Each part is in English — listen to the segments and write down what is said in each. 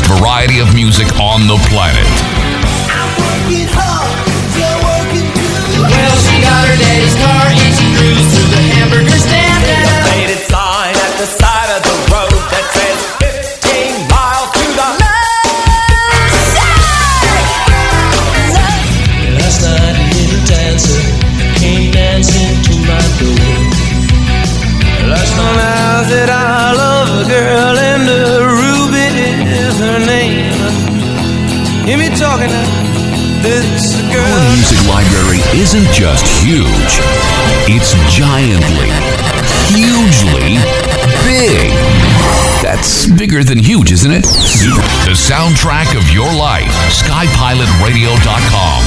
biggest variety of music on the planet. I'm working hard, you're working too. Well, she got her daddy's car and she cruised to the hamburger stand. A faded sign at the side of the road that says 15 miles to the north. Last night a little dancer came dancing to my door. Last night I said I love a girl and a ruby is her name. Hear me talking now. Our music library isn't just huge, it's giantly, hugely big. That's bigger than huge, isn't it? The soundtrack of your life. SkyPilotRadio.com.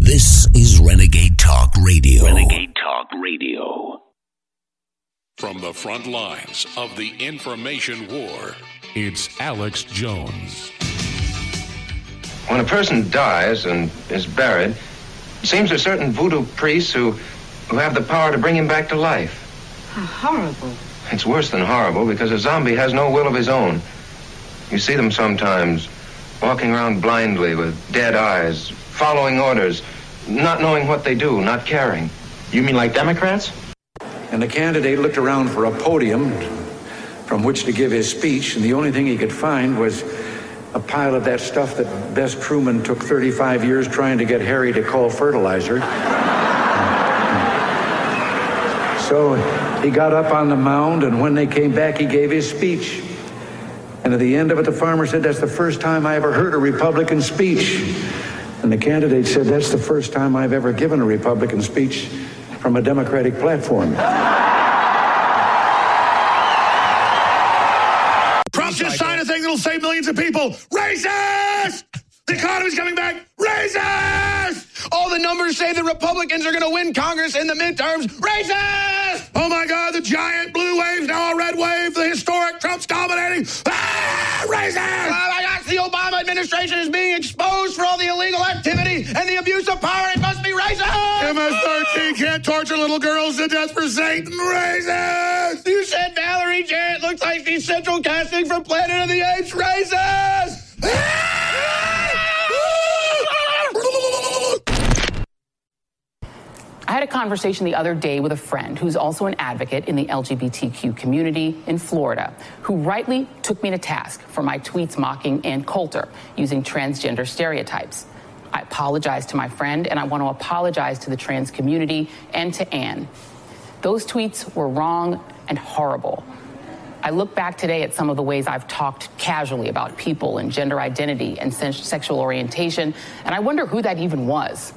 This is Renegade Talk Radio. Renegade Talk Radio. From the front lines of the information war, it's Alex Jones. When a person dies and is buried, it seems there are certain voodoo priests who have the power to bring him back to life. How horrible. It's worse than horrible because a zombie has no will of his own. You see them sometimes walking around blindly with dead eyes, following orders, not knowing what they do, not caring. You mean like Democrats? And the candidate looked around for a podium from which to give his speech, and the only thing he could find was a pile of that stuff that Bess Truman took 35 years trying to get Harry to call fertilizer. So he got up on the mound, and when they came back, he gave his speech. And at the end of it, the farmer said, "That's the first time I ever heard a Republican speech." And the candidate said, "That's the first time I've ever given a Republican speech from a Democratic platform." Trump's just signed a thing that'll save millions of people. Racist! The economy's coming back. Racist! All the numbers say the Republicans are going to win Congress in the midterms. Racist! Oh, my God, the giant blue wave's now a red wave. The historic Trump's dominating. Ah, racist! The Obama administration is being exposed for all the illegal activity and the abuse of power. It must be racist! MS-13 can't torture little girls to death for Satan. Racist! You said Valerie Jarrett looks like she's central casting from Planet of the Apes. Racist! I had a conversation the other day with a friend who's also an advocate in the LGBTQ community in Florida, who rightly took me to task for my tweets mocking Ann Coulter using transgender stereotypes. I apologize to my friend, and I want to apologize to the trans community and to Ann. Those tweets were wrong and horrible. I look back today at some of the ways I've talked casually about people and gender identity and sexual orientation, and I wonder who that even was.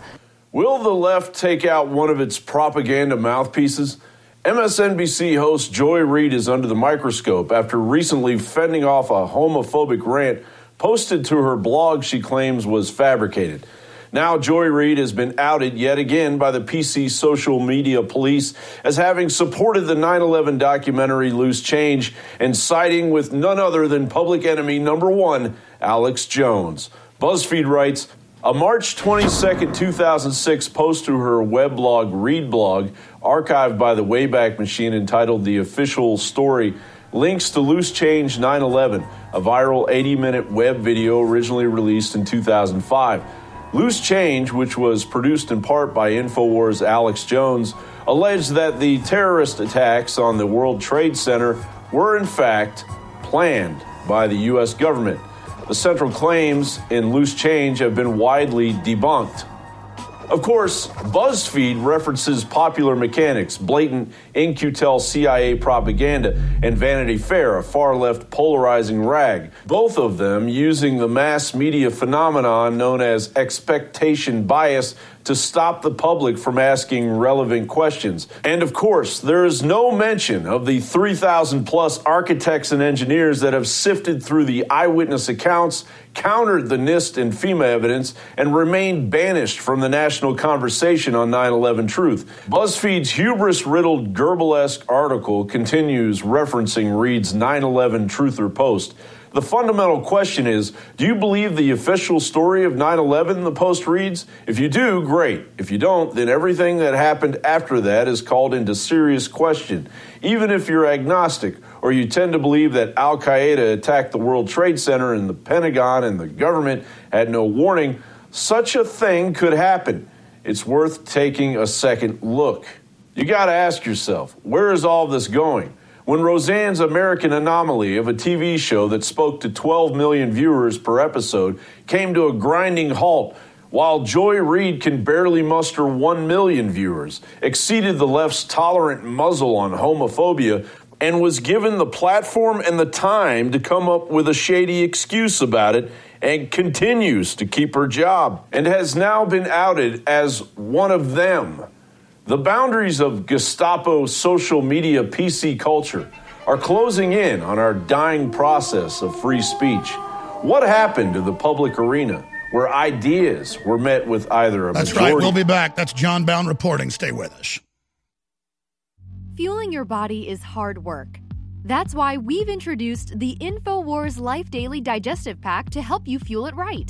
Will the left take out one of its propaganda mouthpieces? MSNBC host Joy Reid is under the microscope after recently fending off a homophobic rant posted to her blog she claims was fabricated. Now Joy Reid has been outed yet again by the PC social media police as having supported the 9/11 documentary Loose Change and siding with none other than public enemy number one, Alex Jones. BuzzFeed writes, a March 22, 2006 post to her weblog, ReadBlog, archived by the Wayback Machine entitled The Official Story, links to Loose Change 9/11, a viral 80-minute web video originally released in 2005. Loose Change, which was produced in part by InfoWars' Alex Jones, alleged that the terrorist attacks on the World Trade Center were in fact planned by the U.S. government. The central claims in Loose Change have been widely debunked. Of course, BuzzFeed references popular mechanics, blatant InQtel CIA propaganda, and Vanity Fair, a far-left polarizing rag, both of them using the mass media phenomenon known as expectation bias to stop the public from asking relevant questions. And of course, there is no mention of the 3,000-plus architects and engineers that have sifted through the eyewitness accounts, countered the NIST and FEMA evidence, and remained banished from the national conversation on 9/11 truth. BuzzFeed's hubris-riddled Goebbels-esque article continues referencing Reid's 9/11 truther post. The fundamental question is, do you believe the official story of 9/11, the Post reads? If you do, great. If you don't, then everything that happened after that is called into serious question. Even if you're agnostic, or you tend to believe that al-Qaeda attacked the World Trade Center and the Pentagon and the government had no warning, such a thing could happen. It's worth taking a second look. You got to ask yourself, where is all this going? When Roseanne's American Anomaly of a TV show that spoke to 12 million viewers per episode came to a grinding halt, while Joy Reid can barely muster 1 million viewers, exceeded the left's tolerant muzzle on homophobia, and was given the platform and the time to come up with a shady excuse about it, and continues to keep her job, and has now been outed as one of them. The boundaries of Gestapo social media PC culture are closing in on our dying process of free speech. What happened to the public arena where ideas were met with either a majority? That's right. We'll be back. That's John Bound reporting. Stay with us. Fueling your body is hard work. That's why we've introduced the InfoWars Life Daily Digestive Pack to help you fuel it right.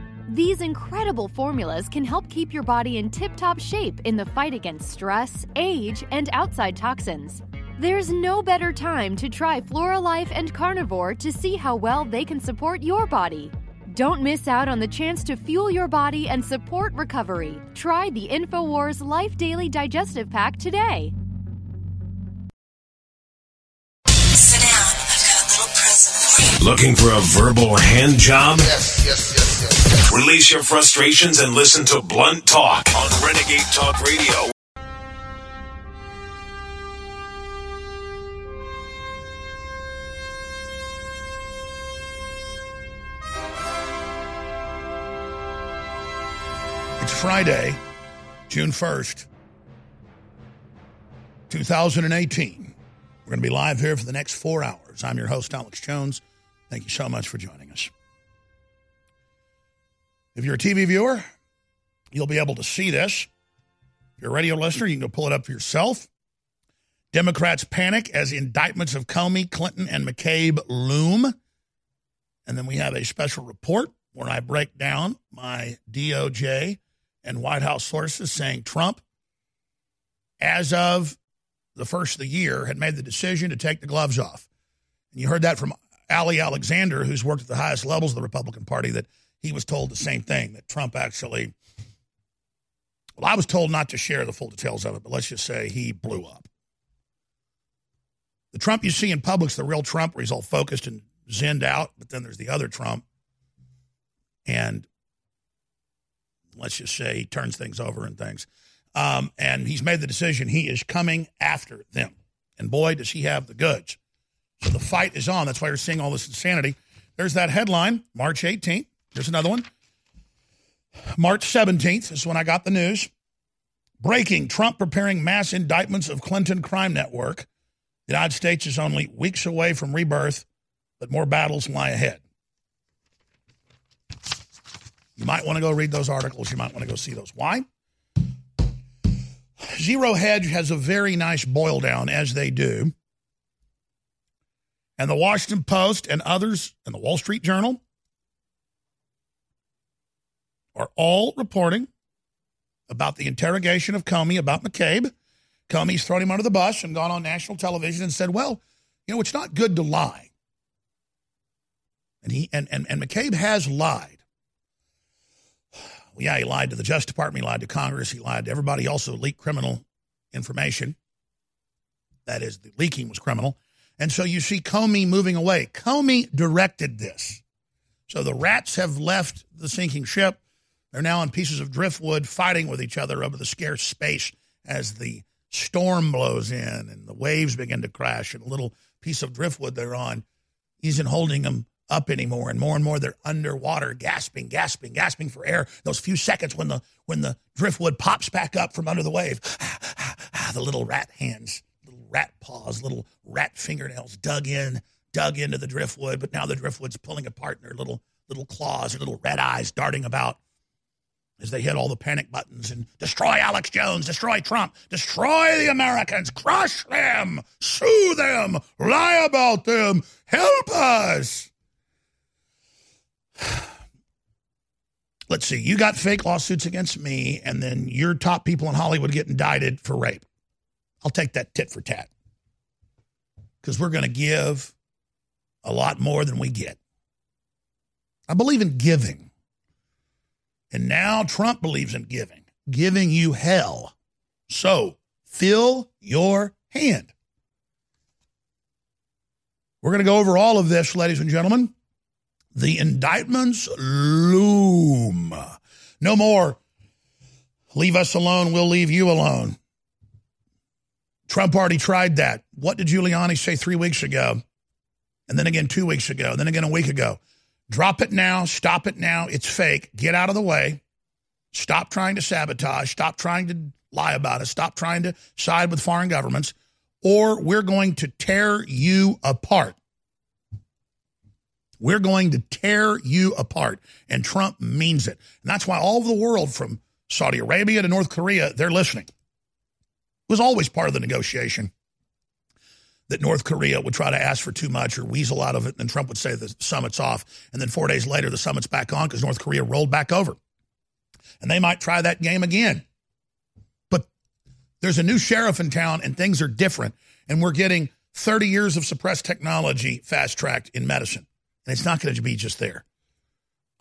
These incredible formulas can help keep your body in tip-top shape in the fight against stress, age, and outside toxins. There's no better time to try Flora Life and Carnivore to see how well they can support your body. Don't miss out on the chance to fuel your body and support recovery. Try the InfoWars Life Daily Digestive Pack today. Looking for a verbal hand job? Yes. Release your frustrations and listen to Blunt Talk on Renegade Talk Radio. It's Friday, June 1st, 2018. We're going to be live here for the next 4 hours. I'm your host, Alex Jones. Thank you so much for joining us. If you're a TV viewer, you'll be able to see this. If you're a radio listener, you can go pull it up for yourself. Democrats panic as indictments of Comey, Clinton, and McCabe loom. And then we have a special report where I break down my DOJ and White House sources saying Trump, as of the first of the year, had made the decision to take the gloves off. And you heard that from Ali Alexander, who's worked at the highest levels of the Republican Party, that he was told the same thing, that Trump actually, well, I was told not to share the full details of it, but let's just say he blew up. The Trump you see in public's the real Trump, where he's all focused and zenned out, but then there's the other Trump, and let's just say he turns things over and things. And he's made the decision he is coming after them. And boy, does he have the goods. So the fight is on. That's why you're seeing all this insanity. There's that headline, March 18th. Here's another one. March 17th is when I got the news. Breaking, Trump preparing mass indictments of Clinton crime network. The United States is only weeks away from rebirth, but more battles lie ahead. You might want to go read those articles. You might want to go see those. Why? Zero Hedge has a very nice boil down, as they do. And the Washington Post and others, and the Wall Street Journal, are all reporting about the interrogation of Comey, about McCabe. Comey's thrown him under the bus and gone on national television and said, well, you know, it's not good to lie. And he and McCabe has lied. Well, yeah, he lied to the Justice Department, he lied to Congress, he lied to everybody. He also leaked criminal information. That is, the leaking was criminal. And so you see Comey moving away. Comey directed this. So the rats have left the sinking ship. They're now on pieces of driftwood fighting with each other over the scarce space as the storm blows in and the waves begin to crash and a little piece of driftwood they're on isn't holding them up anymore. And more and more, they're underwater, gasping for air. Those few seconds when the driftwood pops back up from under the wave, the little rat hands, little rat paws, little rat fingernails dug into the driftwood. But now the driftwood's pulling apart, and their little claws, or little red eyes darting about as they hit all the panic buttons and destroy Alex Jones, destroy Trump, destroy the Americans, crush them, sue them, lie about them, help us. Let's see, you got fake lawsuits against me, and then your top people in Hollywood get indicted for rape. I'll take that tit for tat, because we're going to give a lot more than we get. I believe in giving. And now Trump believes in giving you hell. So fill your hand. We're going to go over all of this, ladies and gentlemen. The indictments loom. No more leave us alone, we'll leave you alone. Trump already tried that. What did Giuliani say 3 weeks ago? And then again 2 weeks ago. And then again a week ago. Drop it now. Stop it now. It's fake. Get out of the way. Stop trying to sabotage. Stop trying to lie about us. Stop trying to side with foreign governments, or we're going to tear you apart. We're going to tear you apart, and Trump means it. And that's why all of the world, from Saudi Arabia to North Korea, they're listening. It was always part of the negotiation that North Korea would try to ask for too much or weasel out of it, and then Trump would say the summit's off, and then 4 days later the summit's back on because North Korea rolled back over. And they might try that game again. But there's a new sheriff in town, and things are different, and we're getting 30 years of suppressed technology fast-tracked in medicine, and it's not going to be just there.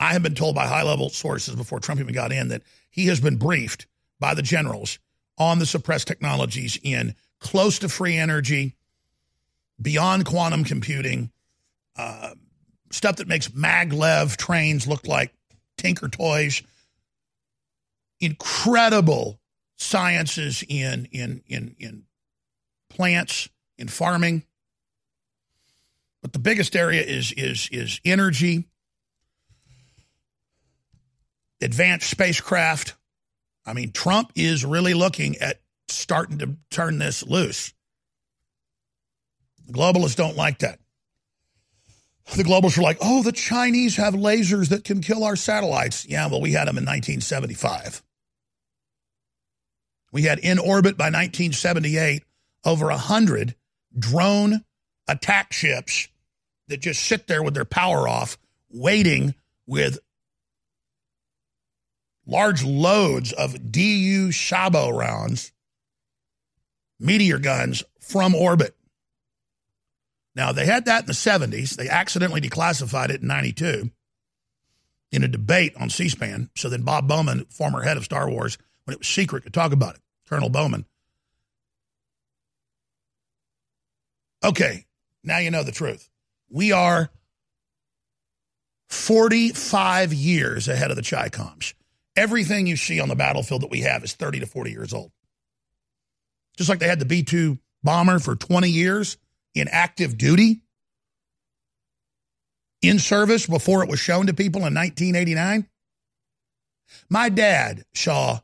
I have been told by high-level sources before Trump even got in that he has been briefed by the generals on the suppressed technologies in close to free energy, beyond quantum computing, stuff that makes maglev trains look like Tinker Toys, incredible sciences in plants, in farming. But the biggest area is energy, advanced spacecraft. I mean, Trump is really looking at starting to turn this loose. The globalists don't like that. The globalists are like, oh, the Chinese have lasers that can kill our satellites. Yeah, well, we had them in 1975. We had in orbit by 1978 over 100 drone attack ships that just sit there with their power off, waiting with large loads of DU Shabo rounds, meteor guns, from orbit. Now, they had that in the 70s. They accidentally declassified it in 92 in a debate on C-SPAN. So then Bob Bowman, former head of Star Wars, when it was secret, could talk about it. Colonel Bowman. Okay, now you know the truth. We are 45 years ahead of the Chi-Coms. Everything you see on the battlefield that we have is 30 to 40 years old. Just like they had the B-2 bomber for 20 years. In active duty, in service before it was shown to people in 1989. My dad saw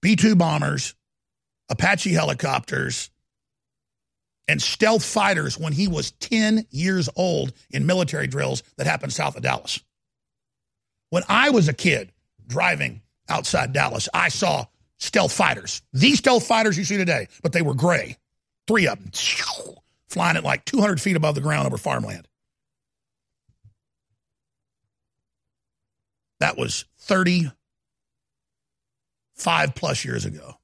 B-2 bombers, Apache helicopters, and stealth fighters when he was 10 years old in military drills that happened south of Dallas. When I was a kid driving outside Dallas, I saw stealth fighters. These stealth fighters you see today, but they were gray. Three of them, flying at like 200 feet above the ground over farmland. That was 35 plus years ago.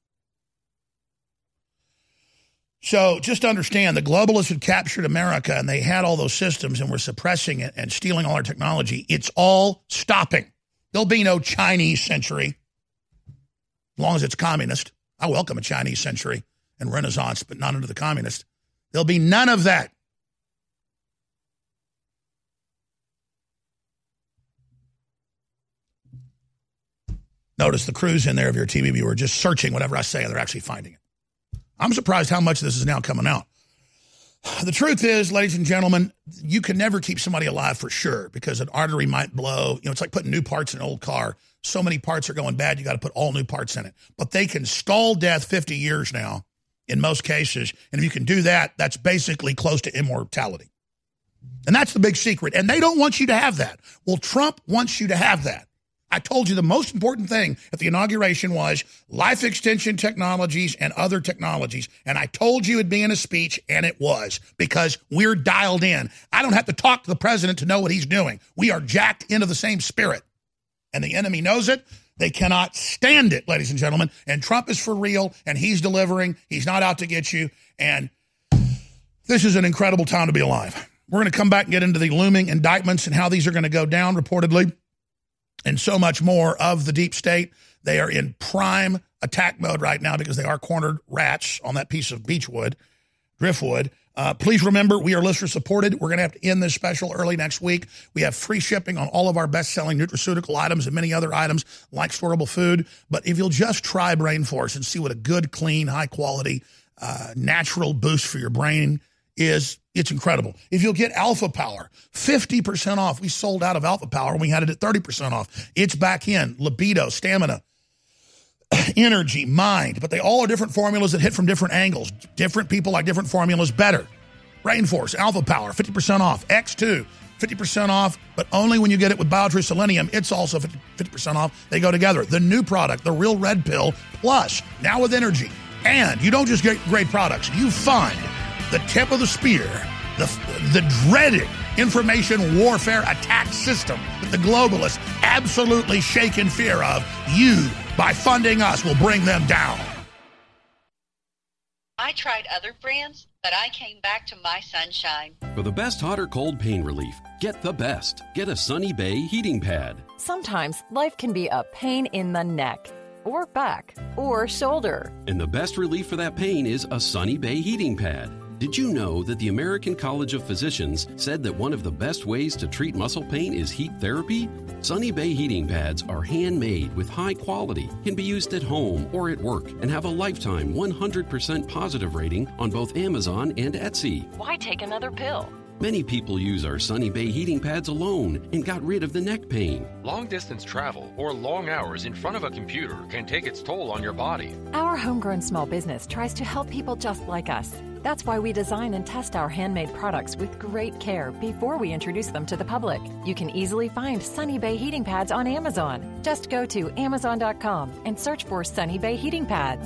So just understand, the globalists had captured America, and they had all those systems and were suppressing it and stealing all our technology. It's all stopping. There'll be no Chinese century, as long as it's communist. I welcome a Chinese century and Renaissance, but not under the communists. There'll be none of that. Notice the crews in there of your TV viewer just searching whatever I say, and they're actually finding it. I'm surprised how much of this is now coming out. The truth is, ladies and gentlemen, you can never keep somebody alive for sure because an artery might blow. You know, it's like putting new parts in an old car. So many parts are going bad, you got to put all new parts in it. But they can stall death 50 years now in most cases. And if you can do that, that's basically close to immortality. And that's the big secret. And they don't want you to have that. Well, Trump wants you to have that. I told you the most important thing at the inauguration was life extension technologies and other technologies. And I told you it'd be in a speech, and it was, because we're dialed in. I don't have to talk to the president to know what he's doing. We are jacked into the same spirit. And the enemy knows it. They cannot stand it, ladies and gentlemen. And Trump is for real, and he's delivering. He's not out to get you. And this is an incredible time to be alive. We're going to come back and get into the looming indictments and how these are going to go down, reportedly, and so much more of the deep state. They are in prime attack mode right now because they are cornered rats on that piece of beechwood, driftwood. Please remember, we are listener-supported. We're going to have to end this special early next week. We have free shipping on all of our best-selling nutraceutical items and many other items like storeable food. But if you'll just try Brain Force and see what a good, clean, high-quality, natural boost for your brain is, it's incredible. If you'll get Alpha Power, 50% off. We sold out of Alpha Power. We had it at 30% off. It's back in. Libido, stamina, energy, mind. But they all are different formulas that hit from different angles. Different people like different formulas better. Rainforce, Alpha Power, 50% off. X2, 50% off, but only when you get it with Biotrue Selenium. It's also 50% off. They go together. The new product, the Real Red Pill, plus now with energy. And you don't just get great products. You find the tip of the spear, the dreaded information warfare attack system that the globalists absolutely shake in fear of. You, by funding us, will bring them down. I tried other brands, but I came back to My Sunshine. For the best hot or cold pain relief, get the best. Get a Sunny Bay heating pad. Sometimes life can be a pain in the neck, or back, or shoulder. And the best relief for that pain is a Sunny Bay heating pad. Did you know that the American College of Physicians said that one of the best ways to treat muscle pain is heat therapy? Sunny Bay heating pads are handmade with high quality, can be used at home or at work, and have a lifetime 100% positive rating on both Amazon and Etsy. Why take another pill? Many people use our Sunny Bay heating pads alone and got rid of the neck pain. Long-distance travel or long hours in front of a computer can take its toll on your body. Our homegrown small business tries to help people just like us. That's why we design and test our handmade products with great care before we introduce them to the public. You can easily find Sunny Bay heating pads on Amazon. Just go to Amazon.com and search for Sunny Bay heating pads.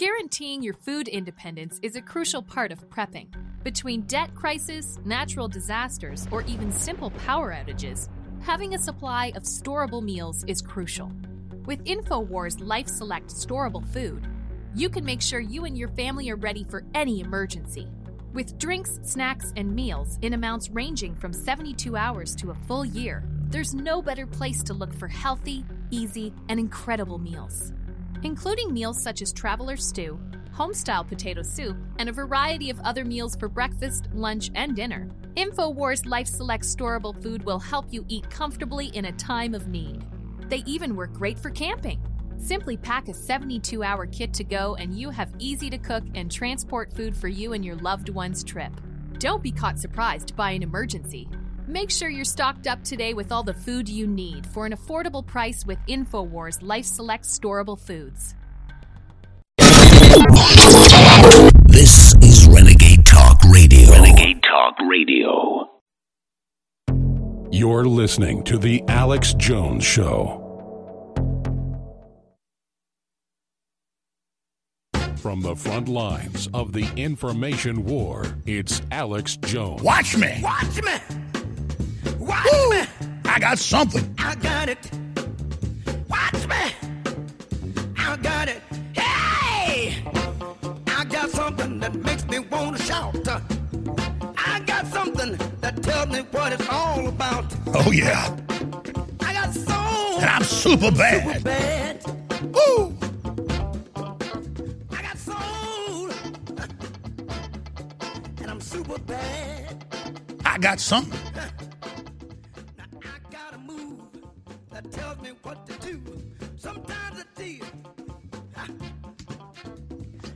Guaranteeing your food independence is a crucial part of prepping. Between debt crisis, natural disasters, or even simple power outages, having a supply of storable meals is crucial. With InfoWars Life Select Storable Food, you can make sure you and your family are ready for any emergency. With drinks, snacks, and meals in amounts ranging from 72 hours to a full year, there's no better place to look for healthy, easy, and incredible meals. Including meals such as traveler stew, homestyle potato soup, and a variety of other meals for breakfast, lunch, and dinner, InfoWars Life Select Storable Food will help you eat comfortably in a time of need. They even work great for camping. Simply pack a 72-hour kit to go and you have easy-to-cook and transport food for you and your loved one's trip. Don't be caught surprised by an emergency. Make sure you're stocked up today with all the food you need for an affordable price with InfoWars Life Select Storable Foods. This is Renegade Talk Radio. Renegade Talk Radio. You're listening to The Alex Jones Show. From the front lines of the information war, it's Alex Jones. Watch me! Watch me! Watch Woo! Me! I got something. I got it. Watch me! I got it. Hey! I got something that makes me want to shout. I got something that tells me what it's all about. Oh, yeah. I got so... And I'm super bad. Super bad. Woo! I got something. Now I got a move that tells me what to do. Sometimes I feel.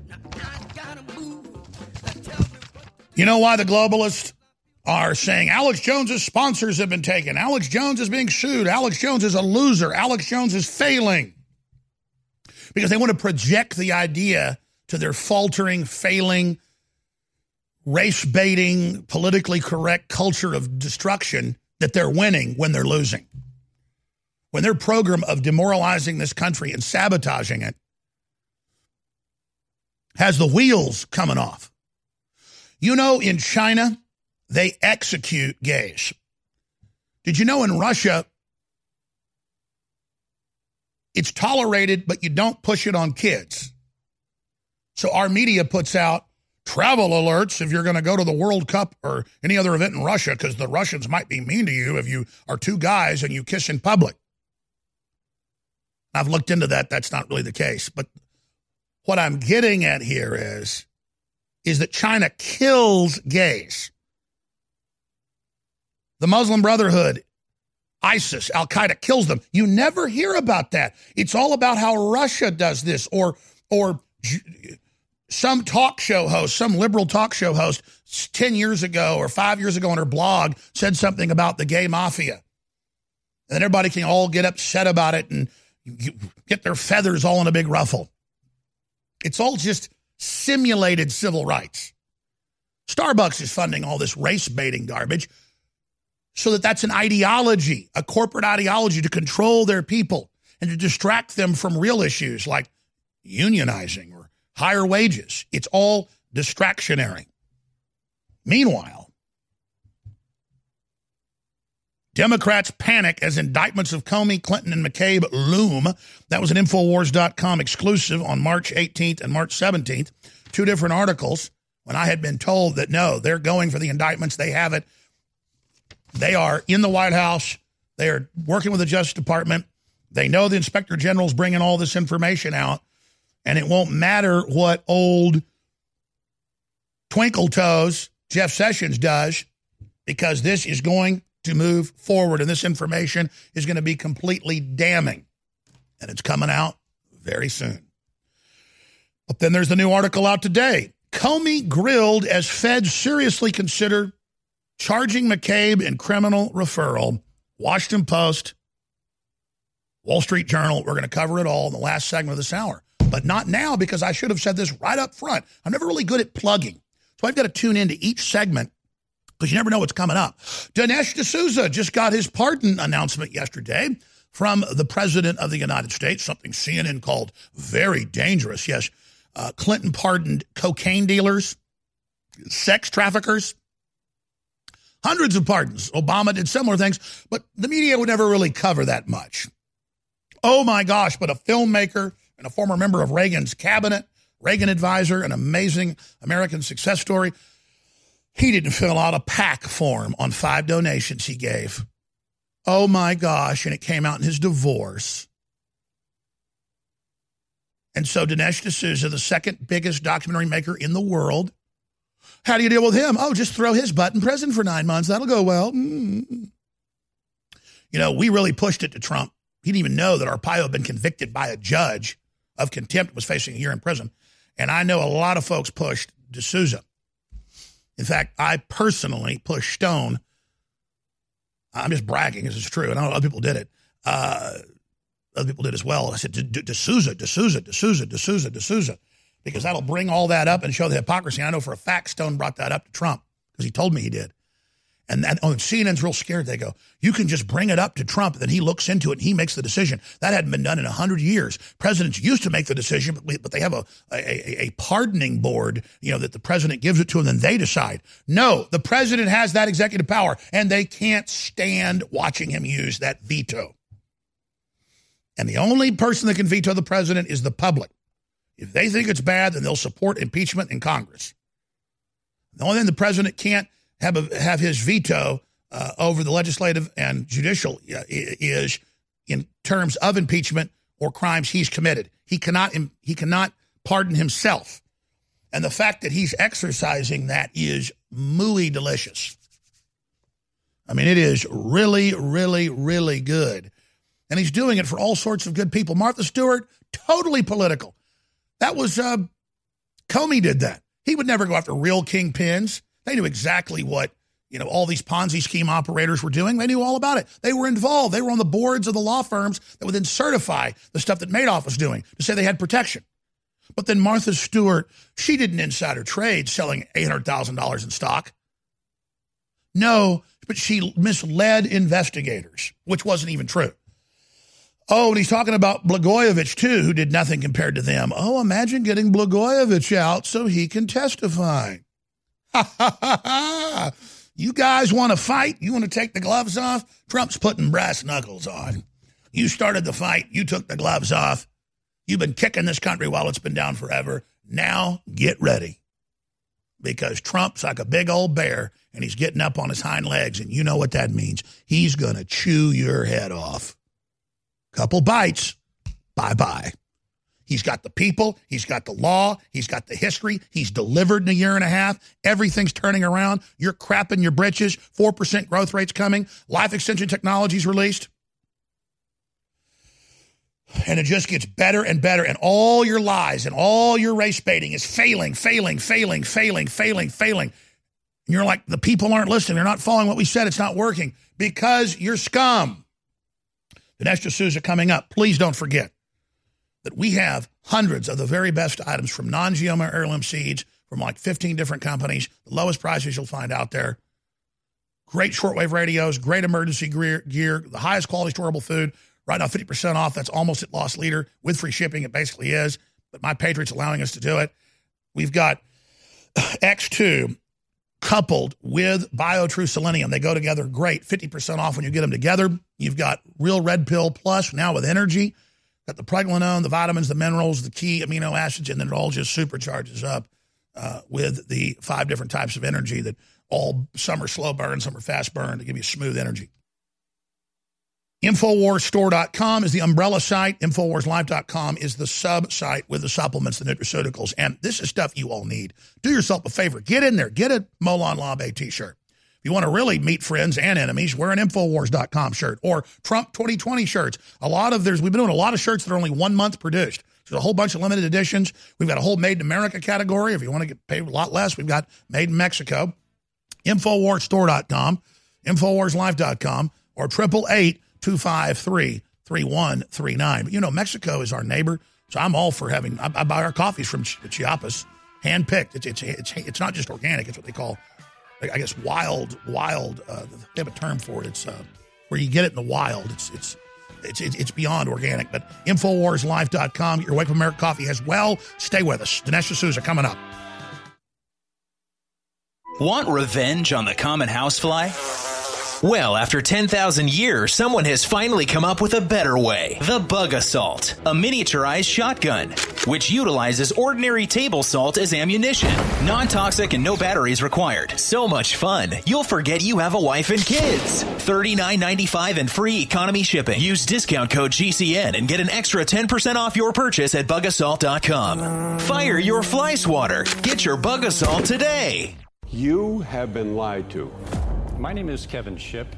Now I got a move that tells me what to do. You know why the globalists are saying Alex Jones's sponsors have been taken. Alex Jones is being sued. Alex Jones is a loser. Alex Jones is failing. Because they want to project the idea to their faltering, failing, race-baiting, politically correct culture of destruction that they're winning when they're losing. When their program of demoralizing this country and sabotaging it has the wheels coming off. You know, in China, they execute gays. Did you know in Russia, it's tolerated, but you don't push it on kids? So our media puts out travel alerts if you're going to go to the World Cup or any other event in Russia, because the Russians might be mean to you if you are two guys and you kiss in public. I've looked into that. That's not really the case. But what I'm getting at here is that China kills gays. The Muslim Brotherhood, ISIS, Al-Qaeda kills them. You never hear about that. It's all about how Russia does this or some talk show host, some liberal talk show host 10 years ago or 5 years ago on her blog said something about the gay mafia. And everybody can all get upset about it and get their feathers all in a big ruffle. It's all just simulated civil rights. Starbucks is funding all this race-baiting garbage so that's an ideology, a corporate ideology to control their people and to distract them from real issues like unionizing or higher wages. It's all distractionary. Meanwhile, Democrats panic as indictments of Comey, Clinton, and McCabe loom. That was an Infowars.com exclusive on March 18th and March 17th. Two different articles when I had been told that, no, they're going for the indictments. They have it. They are in the White House. They are working with the Justice Department. They know the Inspector General's bringing all this information out. And it won't matter what old Twinkle Toes Jeff Sessions does, because this is going to move forward, and this information is going to be completely damning. And it's coming out very soon. But then there's the new article out today. Comey grilled as feds seriously consider charging McCabe in criminal referral. Washington Post, Wall Street Journal. We're going to cover it all in the last segment of this hour. But not now, because I should have said this right up front. I'm never really good at plugging. So I've got to tune into each segment because you never know what's coming up. Dinesh D'Souza just got his pardon announcement yesterday from the President of the United States, something CNN called very dangerous. Yes, Clinton pardoned cocaine dealers, sex traffickers, hundreds of pardons. Obama did similar things, but the media would never really cover that much. Oh, my gosh, but a filmmaker and a former member of Reagan's cabinet, Reagan advisor, an amazing American success story. He didn't fill out a PAC form on 5 donations he gave. Oh, my gosh, and it came out in his divorce. And so Dinesh D'Souza, the second biggest documentary maker in the world, how do you deal with him? Oh, just throw his butt in prison for 9 months. That'll go well. You know, we really pushed it to Trump. He didn't even know that Arpaio had been convicted by a judge of contempt, was facing a year in prison. And I know a lot of folks pushed D'Souza. In fact, I personally pushed Stone. I'm just bragging. This is true. And I know other people did it. Other people did as well. I said, D'Souza, because that'll bring all that up and show the hypocrisy. And I know for a fact Stone brought that up to Trump because he told me he did. And that, oh, CNN's real scared. They go, you can just bring it up to Trump, then he looks into it and he makes the decision. That hadn't been done in 100 years. Presidents used to make the decision, but they have a pardoning board, you know, that the president gives it to and then they decide. No, the president has that executive power, and they can't stand watching him use that veto. And the only person that can veto the president is the public. If they think it's bad, then they'll support impeachment in Congress. The only thing the president can't have his veto over the legislative and judicial is in terms of impeachment or crimes he's committed. He cannot pardon himself. And the fact that he's exercising that is mooey delicious. I mean, it is really, really, really good. And he's doing it for all sorts of good people. Martha Stewart, totally political. That was, Comey did that. He would never go after real kingpins. They knew exactly what, you know, all these Ponzi scheme operators were doing. They knew all about it. They were involved. They were on the boards of the law firms that would then certify the stuff that Madoff was doing to say they had protection. But then Martha Stewart, she did an insider trade selling $800,000 in stock. No, but she misled investigators, which wasn't even true. Oh, and he's talking about Blagojevich, too, who did nothing compared to them. Oh, imagine getting Blagojevich out so he can testify. Ha, ha, ha, ha. You guys want to fight? You want to take the gloves off? Trump's putting brass knuckles on. You started the fight. You took the gloves off. You've been kicking this country while it's been down forever. Now get ready, because Trump's like a big old bear, and he's getting up on his hind legs, and you know what that means. He's going to chew your head off. Couple bites, bye-bye. He's got the people, he's got the law, he's got the history, he's delivered in a year and a half, everything's turning around, you're crapping your britches, 4% growth rate's coming, life extension technology's released, and it just gets better and better, and all your lies and all your race baiting is failing. And you're like, the people aren't listening, they're not following what we said, it's not working, because you're scum. Dinesh D'Souza coming up. Please don't forget that we have hundreds of the very best items from non-GMO heirloom seeds from like 15 different companies, the lowest prices you'll find out there. Great shortwave radios, great emergency gear, the highest quality storable food. Right now, 50% off. That's almost at loss leader with free shipping. It basically is, but My Patriot's allowing us to do it. We've got X2 coupled with BioTrue Selenium. They go together great. 50% off when you get them together. You've got Real Red Pill Plus now with energy. Got the preglinone, the vitamins, the minerals, the key amino acids, and then it all just supercharges up with the 5 different types of energy that all, some are slow burn, some are fast burn, to give you smooth energy. InfoWarsStore.com is the umbrella site. InfoWarsLife.com is the sub-site with the supplements, the nutraceuticals. And this is stuff you all need. Do yourself a favor. Get in there. Get a Molon Labe t-shirt. If you want to really meet friends and enemies, wear an InfoWars.com shirt or Trump 2020 shirts. We've been doing a lot of shirts that are only 1 month produced. There's a whole bunch of limited editions. We've got a whole Made in America category. If you want to get paid a lot less, we've got Made in Mexico. InfoWarsStore.com, InfoWarsLife.com, or 888-253-3139. But you know, Mexico is our neighbor, so I'm all for having, I buy our coffees from Chiapas, hand-picked. It's not just organic, it's what they call, I guess, wild, they have a term for it. It's where you get it in the wild. It's it's beyond organic. But InfoWarsLife.com, your Wake Up America coffee as well. Stay with us. Dinesh D'Souza coming up. Want revenge on the common housefly? Well, after 10,000 years, someone has finally come up with a better way. The Bug Assault, a miniaturized shotgun, which utilizes ordinary table salt as ammunition. Non-toxic and no batteries required. So much fun, you'll forget you have a wife and kids. $39.95 and free economy shipping. Use discount code GCN and get an extra 10% off your purchase at bugassault.com. Fire your fly swatter. Get your Bug Assault today. You have been lied to. My name is Kevin Shipp.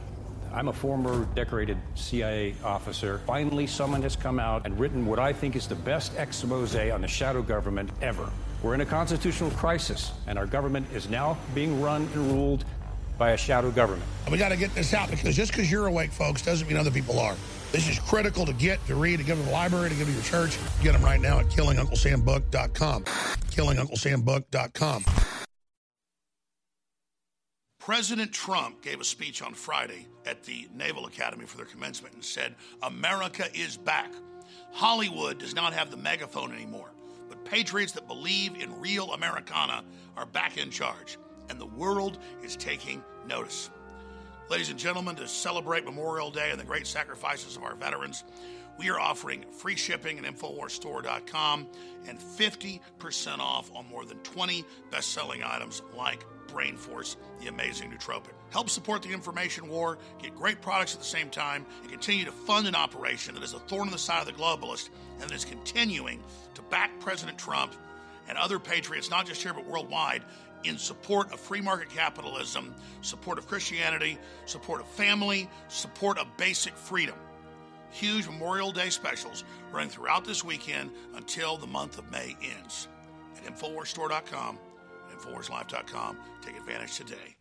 I'm a former decorated CIA officer. Finally, someone has come out and written what I think is the best expose on the shadow government ever. We're in a constitutional crisis, and our government is now being run and ruled by a shadow government. We got to get this out, because just because you're awake, folks, doesn't mean other people are. This is critical to get, to read, to give to the library, to give to your church. Get them right now at KillingUncleSamBook.com. KillingUncleSamBook.com. President Trump gave a speech on Friday at the Naval Academy for their commencement and said, America is back. Hollywood does not have the megaphone anymore, but patriots that believe in real Americana are back in charge, and the world is taking notice. Ladies and gentlemen, to celebrate Memorial Day and the great sacrifices of our veterans, we are offering free shipping at InfoWarsStore.com and 50% off on more than 20 best-selling items like Brain Force, the amazing nootropic. Help support the information war, get great products at the same time, and continue to fund an operation that is a thorn in the side of the globalist and that is continuing to back President Trump and other patriots, not just here but worldwide, in support of free market capitalism, support of Christianity, support of family, support of basic freedom. Huge Memorial Day specials running throughout this weekend until the month of May ends. At InfoWarsStore.com. InfoWarsLife.com. Take advantage today.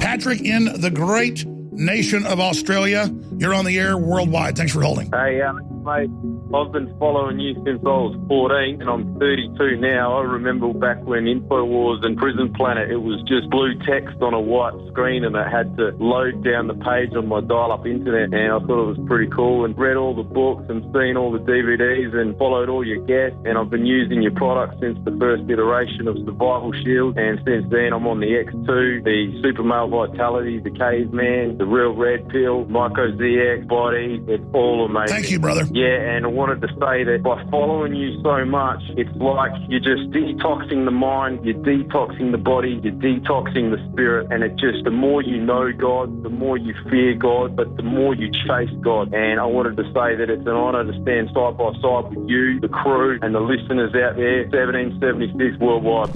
Patrick in the great nation of Australia, you're on the air worldwide. Thanks for holding. Hey, mate, I've been following you since I was 14, and I'm 32 now. I remember back when InfoWars and Prison Planet, it was just blue text on a white screen, and it had to load down the page on my dial-up internet, and I thought it was pretty cool, and read all the books and seen all the DVDs and followed all your guests, and I've been using your products since the first iteration of Survival Shield, and since then I'm on the X2, the Super Male Vitality, the Caveman, the Real Red Pill, Myco ZX, Body. It's all amazing. Thank you, brother. Yeah, and I wanted to say that by following you so much, it's like you're just detoxing the mind, you're detoxing the body, you're detoxing the spirit, and it just, the more you know God, the more you fear God, but the more you chase God. And I wanted to say that it's an honor to stand side by side with you, the crew, and the listeners out there, 1776 worldwide.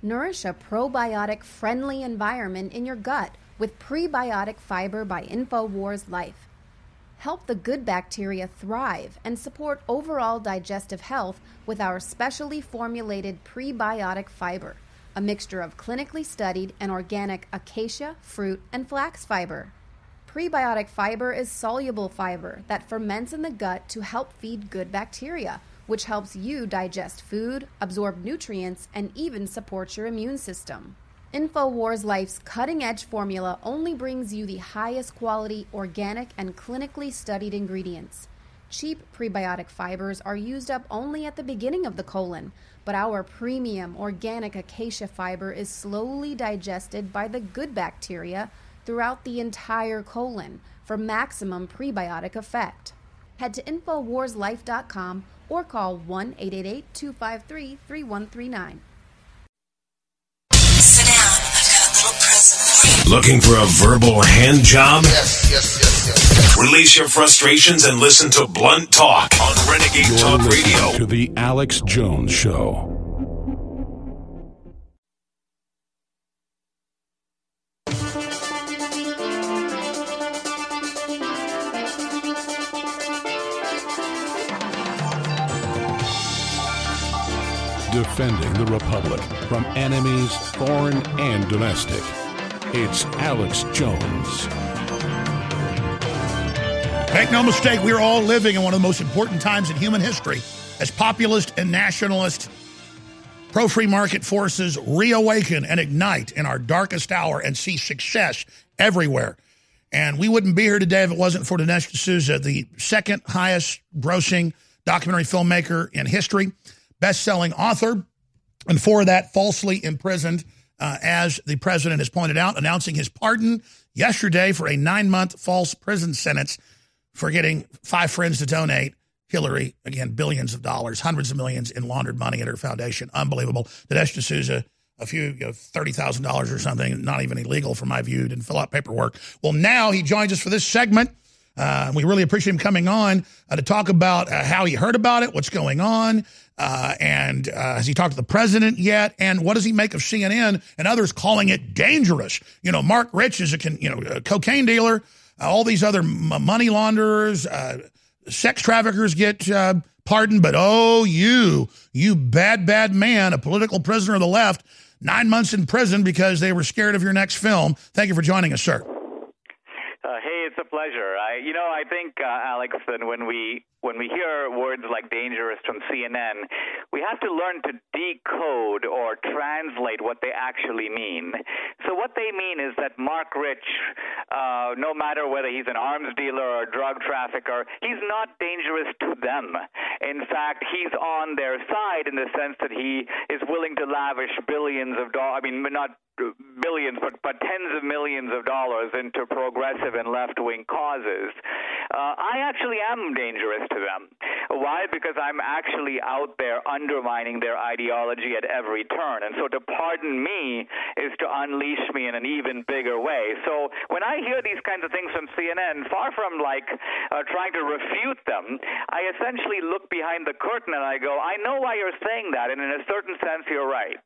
Nourish a probiotic-friendly environment in your gut with prebiotic fiber by InfoWars Life. Help the good bacteria thrive and support overall digestive health with our specially formulated prebiotic fiber, a mixture of clinically studied and organic acacia, fruit, and flax fiber. Prebiotic fiber is soluble fiber that ferments in the gut to help feed good bacteria, which helps you digest food, absorb nutrients, and even support your immune system. InfoWars Life's cutting-edge formula only brings you the highest quality, organic, and clinically studied ingredients. Cheap prebiotic fibers are used up only at the beginning of the colon, but our premium organic acacia fiber is slowly digested by the good bacteria throughout the entire colon for maximum prebiotic effect. Head to InfoWarsLife.com or call 1-888-253-3139. Sit down. I got a little present for you. Looking for a verbal hand job? Yes. Release your frustrations and listen to Blunt Talk on Renegade Talk Radio. To the Alex Jones Show. Defending the Republic from enemies, foreign and domestic. It's Alex Jones. Make no mistake, we are all living in one of the most important times in human history as populist and nationalist pro-free market forces reawaken and ignite in our darkest hour and see success everywhere. And we wouldn't be here today if it wasn't for Dinesh D'Souza, the second highest grossing documentary filmmaker in history, best-selling author, and for that, falsely imprisoned, as the president has pointed out, announcing his pardon yesterday for a 9-month false prison sentence for getting 5 friends to donate Hillary, again, billions of dollars, hundreds of millions in laundered money at her foundation. Unbelievable. Dinesh D'Souza, a few, $30,000 or something, not even illegal from my view, didn't fill out paperwork. Well, now he joins us for this segment. We really appreciate him coming on to talk about how he heard about it, what's going on, and has he talked to the president yet, and what does he make of CNN and others calling it dangerous? You know, Mark Rich is a cocaine dealer. All these other money launderers, sex traffickers get pardoned, but oh, you bad, bad man, a political prisoner of the left, 9 months in prison because they were scared of your next film. Thank you for joining us, sir. Hey, it's a pleasure. I think, Alex, that when we hear words like dangerous from CNN, we have to learn to decode or translate what they actually mean. So what they mean is that Mark Rich, no matter whether he's an arms dealer or a drug trafficker, he's not dangerous to them. In fact, he's on their side in the sense that he is willing to lavish billions of dollars, not billions, but tens of millions of dollars into progressive and left-wing causes. I actually am dangerous to them. Why? Because I'm actually out there undermining their ideology at every turn. And so to pardon me is to unleash me in an even bigger way. So when I hear these kinds of things from CNN, far from trying to refute them, I essentially look behind the curtain and I go, I know why you're saying that, and in a certain sense, you're right.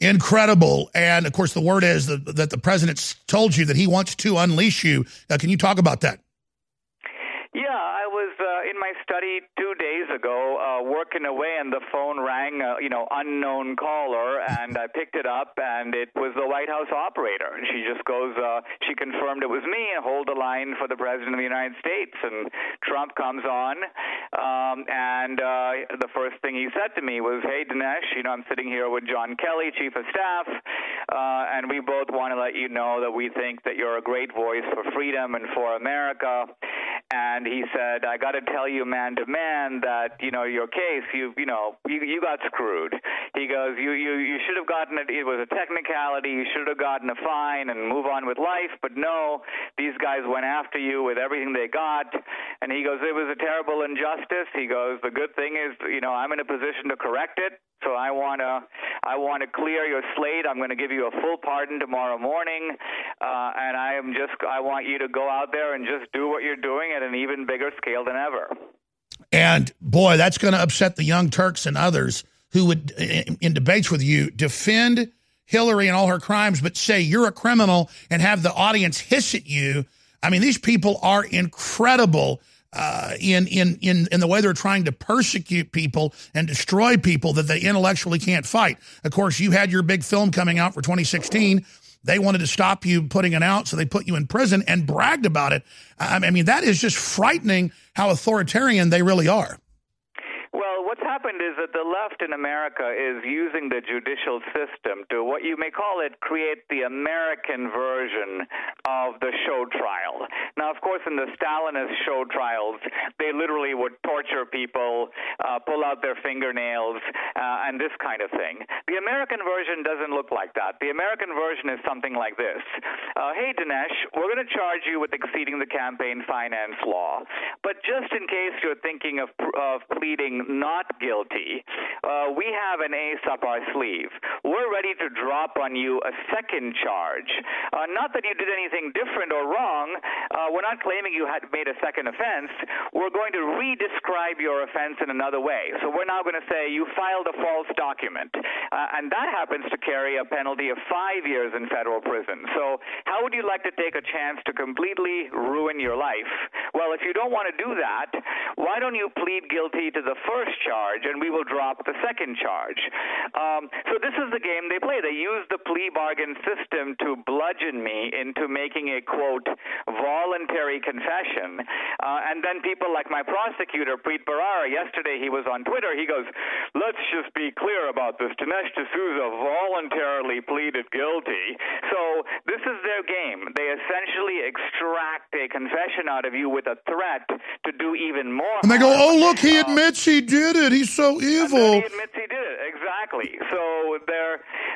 Incredible. And, of course, the word is that the president told you that he wants to unleash you. Can you talk about that? Yeah, I was in my study 2 days ago working away, and the phone rang, unknown caller, and I picked it up, and it was the White House operator. And she just goes, she confirmed it was me, and hold the line for the President of the United States. And Trump comes on, and the first thing he said to me was, hey, Dinesh, I'm sitting here with John Kelly, Chief of Staff, and we both want to let you know that we think that you're a great voice for freedom and for America. And he said, I got to tell you man to man that, your case, you got screwed. He goes, you should have gotten it. It was a technicality. You should have gotten a fine and move on with life. But no, these guys went after you with everything they got. And he goes, it was a terrible injustice. He goes, the good thing is, I'm in a position to correct it. So I want to clear your slate. I'm going to give you a full pardon tomorrow morning, and I want you to go out there and just do what you're doing at an even bigger scale than ever. And boy, that's going to upset the Young Turks and others who would, in debates with you, defend Hillary and all her crimes, but say you're a criminal and have the audience hiss at you. These people are incredible. In the way they're trying to persecute people and destroy people that they intellectually can't fight. Of course, you had your big film coming out for 2016. They wanted to stop you putting it out, so they put you in prison and bragged about it. That is just frightening how authoritarian they really are. Well, what's happened is that the left in America is using the judicial system to, what you may call it, create the American version of the show trial. Now, of course, in the Stalinist show trials, they literally would torture people, pull out their fingernails, and this kind of thing. The American version doesn't look like that. The American version is something like this. Hey, Dinesh, we're going to charge you with exceeding the campaign finance law. But just in case you're thinking of pleading not guilty, we have an ace up our sleeve. We're ready to drop on you a second charge. Not that you did anything different or wrong. We're not claiming you had made a second offense. We're going to re-describe your offense in another way. So we're now going to say you filed a false document. And that happens to carry a penalty of 5 years in federal prison. So how would you like to take a chance to completely ruin your life Well, if you don't want to do that, why don't you plead guilty to the first charge and we will drop the second charge? So this is the game they play. They use the plea bargain system to bludgeon me into making a, quote, voluntary confession. And then people like my prosecutor, Preet Bharara, yesterday he was on Twitter. He goes, let's just be clear about this. Dinesh D'Souza voluntarily pleaded guilty. So this is their game. They essentially extract a confession out of you with a threat to do even more. And they go, oh, look, he admits he did it. He's so evil. He admits he did it. Exactly. So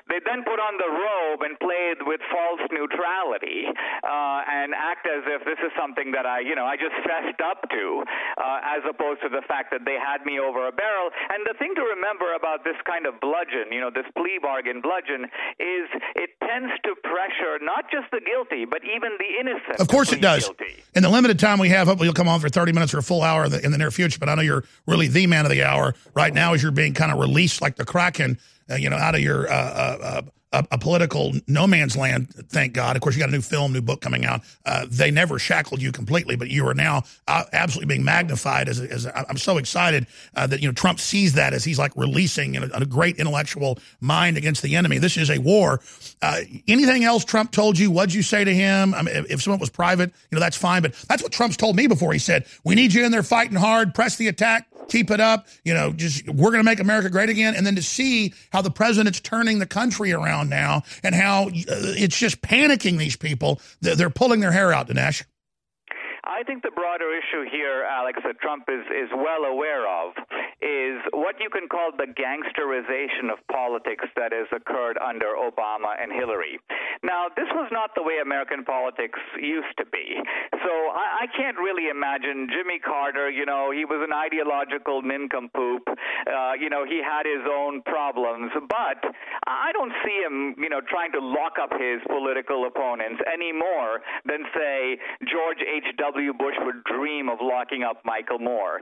they then put on the robe and played with false neutrality and act as if this is something that I just fessed up to, as opposed to the fact that they had me over a barrel. And the thing to remember about this kind of bludgeon, this plea bargain bludgeon, is it tends to pressure not just the guilty, but even the innocent. Of course it does. Guilty. In the limited time we have, hopefully you'll come on for 30 minutes or a full hour in the near future, but I know you're really the man of the hour right now as you're being kind of released like the Kraken, out of your a political no man's land, thank God. Of course, you got a new film, new book coming out. They never shackled you completely, but you are now absolutely being magnified. I'm so excited that Trump sees that as he's like releasing a great intellectual mind against the enemy. This is a war. Anything else Trump told you? What'd you say to him? I mean, if someone was private, that's fine. But that's what Trump's told me before. He said, "We need you in there fighting hard, press the attack, keep it up. We're going to make America great again." And then to see how the president's turning the country around now and how it's just panicking these people. They're pulling their hair out, Dinesh. I think the broader issue here, Alex, that Trump is well aware of is what you can call the gangsterization of politics that has occurred under Obama and Hillary. Now, this was not the way American politics used to be. So I can't really imagine Jimmy Carter, he was an ideological nincompoop. He had his own problems. But I don't see him, trying to lock up his political opponents any more than, say, George H.W. Bush would dream of locking up Michael Moore.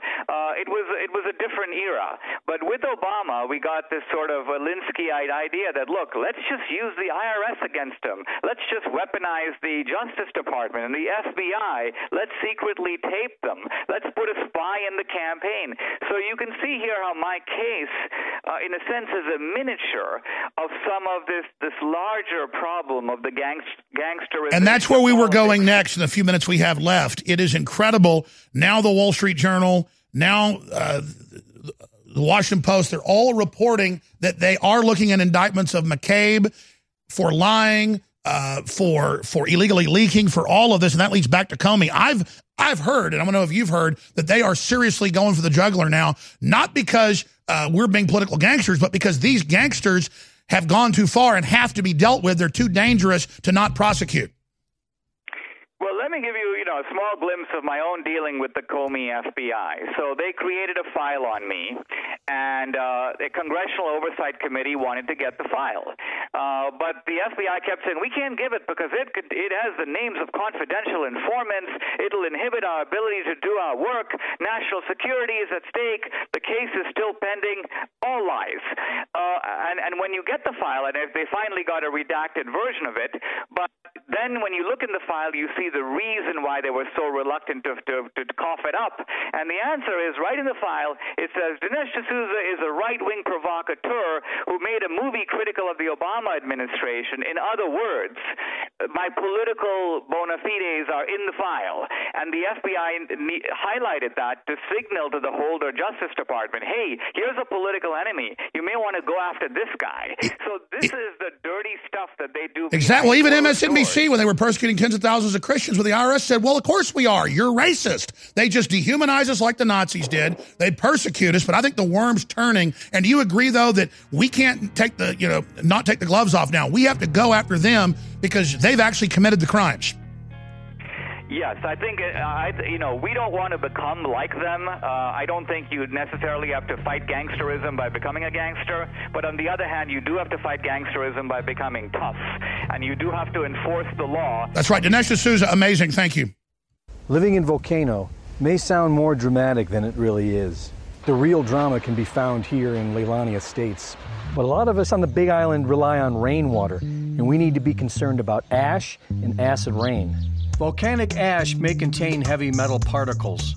It was a different era. But with Obama, we got this sort of Alinsky-eyed idea that, look, let's just use the IRS against him. Let's just weaponize the Justice Department and the FBI. Let's secretly tape them. Let's put a spy in the campaign. So you can see here how my case, in a sense, is a miniature of some of this larger problem of the gangsterization. And that's where we were going next in the few minutes we have left. It is incredible. Now the Wall Street Journal, now the Washington Post, they're all reporting that they are looking at indictments of McCabe for lying, for illegally leaking, for all of this, and that leads back to Comey. I've heard, and I don't know if you've heard, that they are seriously going for the jugular now, not because we're being political gangsters, but because these gangsters have gone too far and have to be dealt with. They're too dangerous to not prosecute. Well, let me give you, a small glimpse of my own dealing with the Comey FBI. So they created a file on me, and the Congressional Oversight Committee wanted to get the file. But the FBI kept saying, we can't give it because it has the names of confidential informants. It'll inhibit our ability to do our work. National security is at stake. The case is still pending. All lies. And when you get the file, and they finally got a redacted version of it, but then when you look in the file, you see the reason why they were so reluctant to cough it up. And the answer is right in the file. It says Dinesh D'Souza is a right-wing provocateur who made a movie critical of the Obama administration. In other words, my political bona fides are in the file. And the FBI highlighted that to signal to the holder Justice Department, hey, here's a political enemy. You may want to go after this guy. So this is the dirty stuff that they do. Exactly. Well, even MSNBC, when they were persecuting tens of thousands of Christians, when the IRS said, well, of course we are. You're racist. They just dehumanize us like the Nazis did. They persecute us. But I think the worm's turning. And do you agree, though, that we can't take the, not take the gloves off now? We have to go after them because they've actually committed the crimes. Yes, I think, we don't want to become like them. I don't think you necessarily have to fight gangsterism by becoming a gangster. But on the other hand, you do have to fight gangsterism by becoming tough. And you do have to enforce the law. That's right. Dinesh D'Souza, amazing. Thank you. Living in Volcano may sound more dramatic than it really is. The real drama can be found here in Leilani Estates. But a lot of us on the Big Island rely on rainwater, and we need to be concerned about ash and acid rain. Volcanic ash may contain heavy metal particles,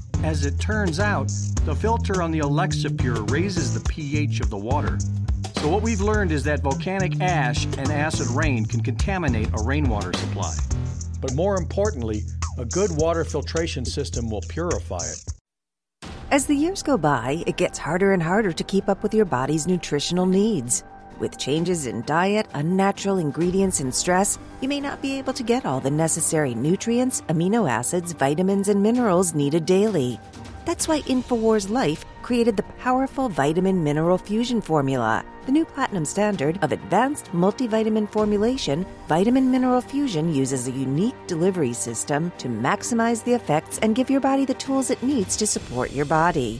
As it turns out, the filter on the Alexa Pure raises the pH of the water. So what we've learned is that volcanic ash and acid rain can contaminate a rainwater supply. But more importantly, a good water filtration system will purify it. As the years go by, it gets harder and harder to keep up with your body's nutritional needs. With changes in diet, unnatural ingredients, and stress, you may not be able to get all the necessary nutrients, amino acids, vitamins, and minerals needed daily. That's why InfoWars Life created the powerful Vitamin Mineral Fusion Formula, the new platinum standard of advanced multivitamin formulation. Vitamin Mineral Fusion uses a unique delivery system to maximize the effects and give your body the tools it needs to support your body.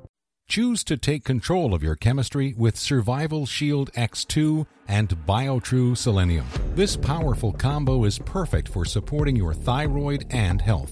Choose to take control of your chemistry with Survival Shield X2 and BioTrue Selenium. This powerful combo is perfect for supporting your thyroid and health.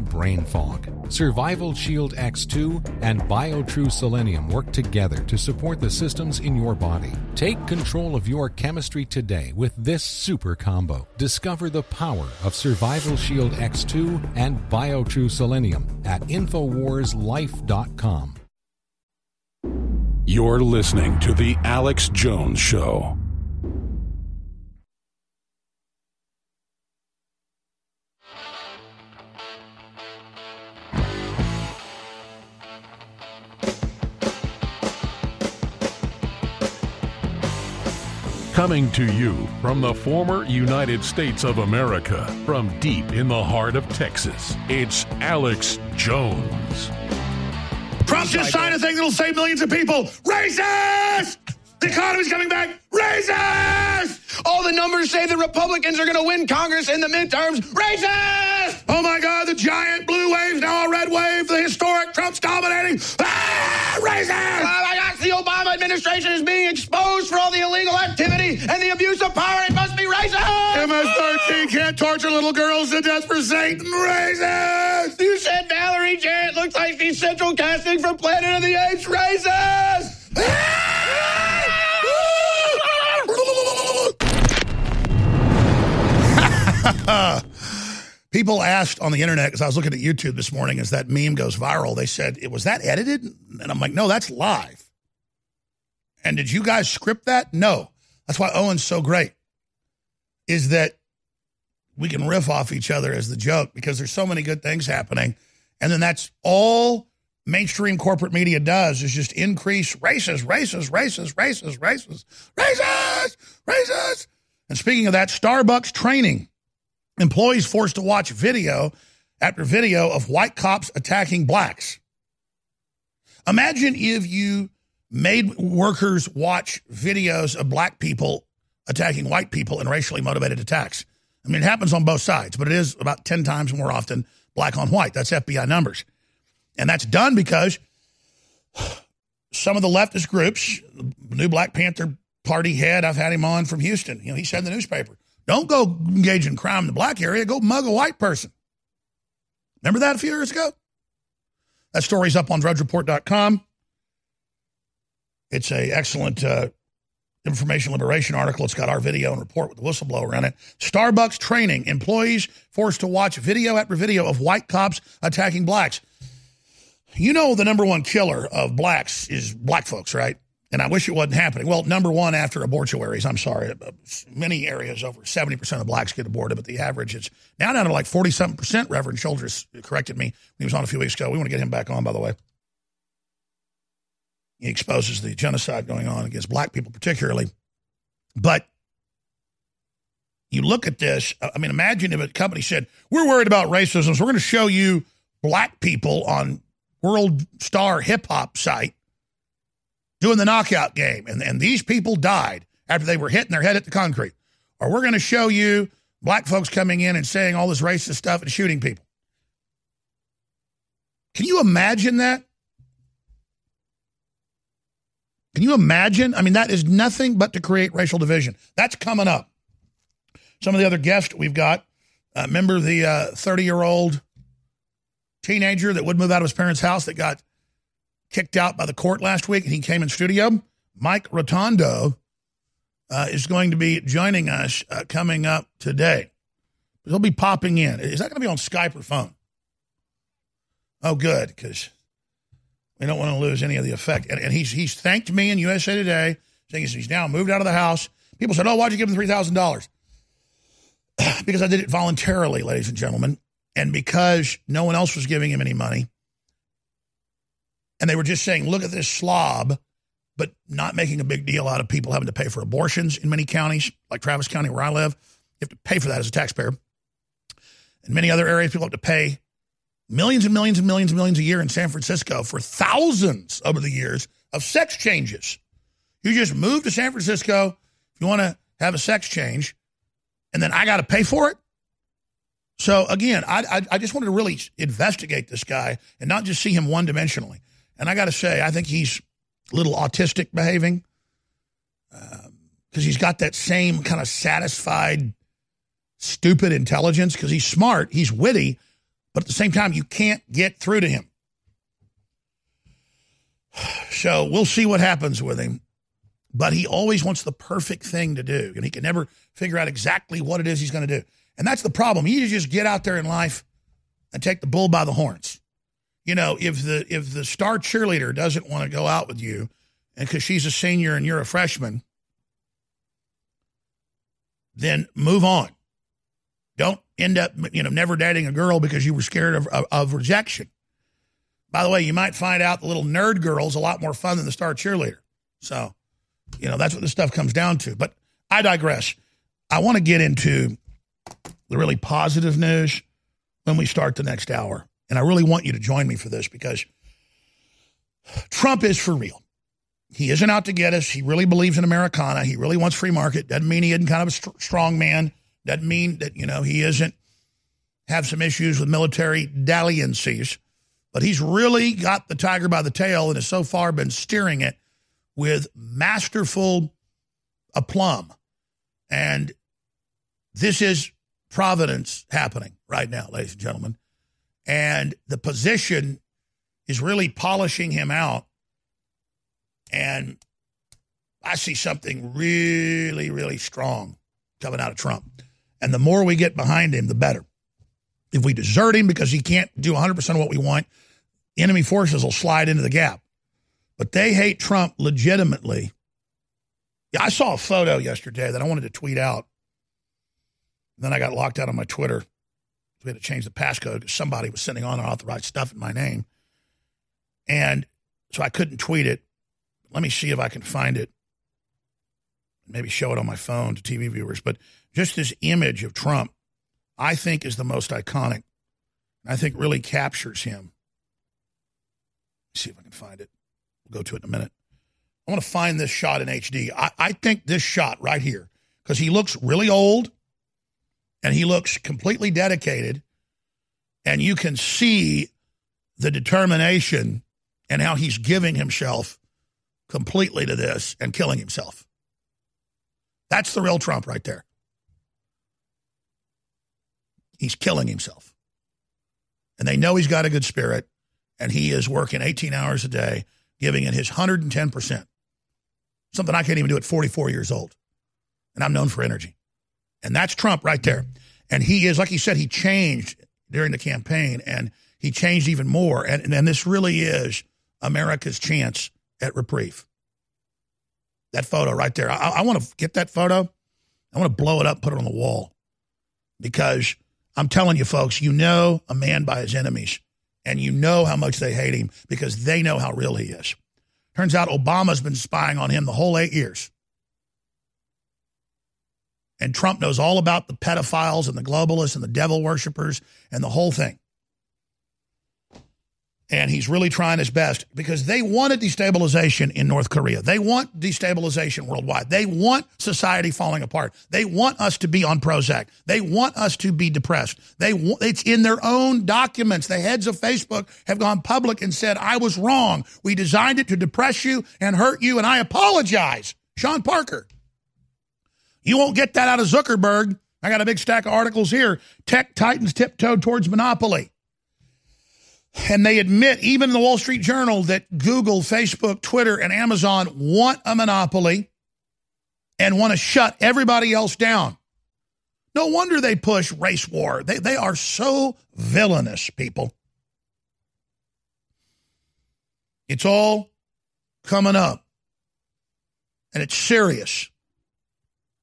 brain fog. Survival Shield X2 and BioTrue Selenium work together to support the systems in your body. Take control of your chemistry today with this super combo. Discover the power of Survival Shield X2 and BioTrue Selenium at InfoWarsLife.com. You're listening to The Alex Jones Show. Coming to you from the former United States of America, from deep in the heart of Texas, it's Alex Jones. Trump just signed a thing that'll save millions of people. Racist! The economy's coming back. Racist! All the numbers say the Republicans are going to win Congress in the midterms. Racist! Oh, my God, the giant blue wave, now a red wave. The historic Trump's dominating. Ah, racist! Oh, my God, the Obama administration is being exposed for all the illegal activity and the abuse of power. It must be racist! MS-13 can't torture little girls to death for Satan. Racist! You said Valerie Jarrett looks like she's central casting from Planet of the Apes. Racist! Ah! People asked on the internet, because I was looking at YouTube this morning as that meme goes viral, they said, was that edited? And I'm like, no, that's live. And did you guys script that? No. That's why Owen's so great, is that we can riff off each other as the joke, because there's so many good things happening. And then that's all mainstream corporate media does, is just increase racist. And speaking of that, Starbucks training. Employees forced to watch video after video of white cops attacking blacks. Imagine if you made workers watch videos of black people attacking white people in racially motivated attacks. I mean, it happens on both sides, but it is about 10 times more often black on white. That's FBI numbers. And that's done because some of the leftist groups, the new Black Panther Party head, I've had him on from Houston. You know, he said in the newspaper, don't go engage in crime in the black area. Go mug a white person. Remember that a few years ago? That story's up on DrudgeReport.com. It's an excellent information liberation article. It's got our video and report with the whistleblower in it. Starbucks training. Employees forced to watch video after video of white cops attacking blacks. You know the number one killer of blacks is black folks, right? And I wish it wasn't happening. Well, number one after abortuaries, I'm sorry. Many areas, over 70% of blacks get aborted, but the average is now down to like 40-something%. Reverend Childress corrected me when he was on a few weeks ago. We want to get him back on, by the way. He exposes the genocide going on against black people particularly. But you look at this. I mean, imagine if a company said, we're worried about racism, so we're going to show you black people on World Star Hip Hop site doing the knockout game, and these people died after they were hitting their head at the concrete. Or we're going to show you black folks coming in and saying all this racist stuff and shooting people. Can you imagine that? Can you imagine? I mean, that is nothing but to create racial division. That's coming up. Some of the other guests we've got, remember the 30-year-old teenager that would move out of his parents' house that got kicked out by the court last week, and he came in studio. Mike Rotondo is going to be joining us coming up today. He'll be popping in. Is that going to be on Skype or phone? Oh, good, because we don't want to lose any of the effect. And he's thanked me in USA Today, saying he's now moved out of the house. People said, oh, why'd you give him $3,000? Because I did it voluntarily, ladies and gentlemen, and because no one else was giving him any money. And they were just saying, look at this slob, but not making a big deal out of people having to pay for abortions in many counties, like Travis County, where I live. You have to pay for that as a taxpayer. In many other areas, people have to pay millions and millions and millions and millions a year in San Francisco for thousands over the years of sex changes. You just move to San Francisco, if you want to have a sex change, and then I got to pay for it? So, again, I just wanted to really investigate this guy and not just see him one-dimensionally. And I got to say, I think he's a little autistic behaving because he's got that same kind of satisfied, stupid intelligence because he's smart, he's witty, but at the same time, you can't get through to him. So we'll see what happens with him. But he always wants the perfect thing to do, and he can never figure out exactly what it is he's going to do. And that's the problem. You just get out there in life and take the bull by the horns. You know, if the star cheerleader doesn't want to go out with you and because she's a senior and you're a freshman, then move on. Don't end up, you know, never dating a girl because you were scared of rejection. By the way, you might find out the little nerd girl's a lot more fun than the star cheerleader. So, you know, that's what this stuff comes down to. But I digress. I want to get into the really positive news when we start the next hour. And I really want you to join me for this because Trump is for real. He isn't out to get us. He really believes in Americana. He really wants free market. Doesn't mean he isn't kind of a strong man. Doesn't mean that, you know, he isn't have some issues with military dalliances. But he's really got the tiger by the tail and has so far been steering it with masterful aplomb. And this is Providence happening right now, ladies and gentlemen. And the position is really polishing him out. And I see something really, really strong coming out of Trump. And the more we get behind him, the better. If we desert him because he can't do 100% of what we want, enemy forces will slide into the gap. But they hate Trump legitimately. Yeah, I saw a photo yesterday that I wanted to tweet out. Then I got locked out on my Twitter. We had to change the passcode because somebody was sending on unauthorized stuff in my name. And so I couldn't tweet it. Let me see if I can find it. Maybe show it on my phone to TV viewers. But just this image of Trump, I think, is the most iconic. I think really captures him. Let's see if I can find it. We'll go to it in a minute. I want to find this shot in HD. I think this shot right here, because he looks really old, and he looks completely dedicated, and you can see the determination and how he's giving himself completely to this and killing himself. That's the real Trump right there. He's killing himself. And they know he's got a good spirit, and he is working 18 hours a day, giving it his 110%, something I can't even do at 44 years old, and I'm known for energy. And that's Trump right there. And he is, like he said, he changed during the campaign, and he changed even more. And this really is America's chance at reprieve. That photo right there. I want to get that photo. I want to blow it up and put it on the wall. Because I'm telling you, folks, you know a man by his enemies. And you know how much they hate him because they know how real he is. Turns out Obama's been spying on him the whole 8 years. And Trump knows all about the pedophiles and the globalists and the devil worshipers and the whole thing. And he's really trying his best because they wanted destabilization in North Korea. They want destabilization worldwide. They want society falling apart. They want us to be on Prozac. They want us to be depressed. It's in their own documents. The heads of Facebook have gone public and said, I was wrong. We designed it to depress you and hurt you, and I apologize. Sean Parker. You won't get that out of Zuckerberg. I got a big stack of articles here. Tech titans tiptoe towards monopoly. And they admit, even in the Wall Street Journal, that Google, Facebook, Twitter, and Amazon want a monopoly and want to shut everybody else down. No wonder they push race war. They are so villainous, people. It's all coming up. And it's serious.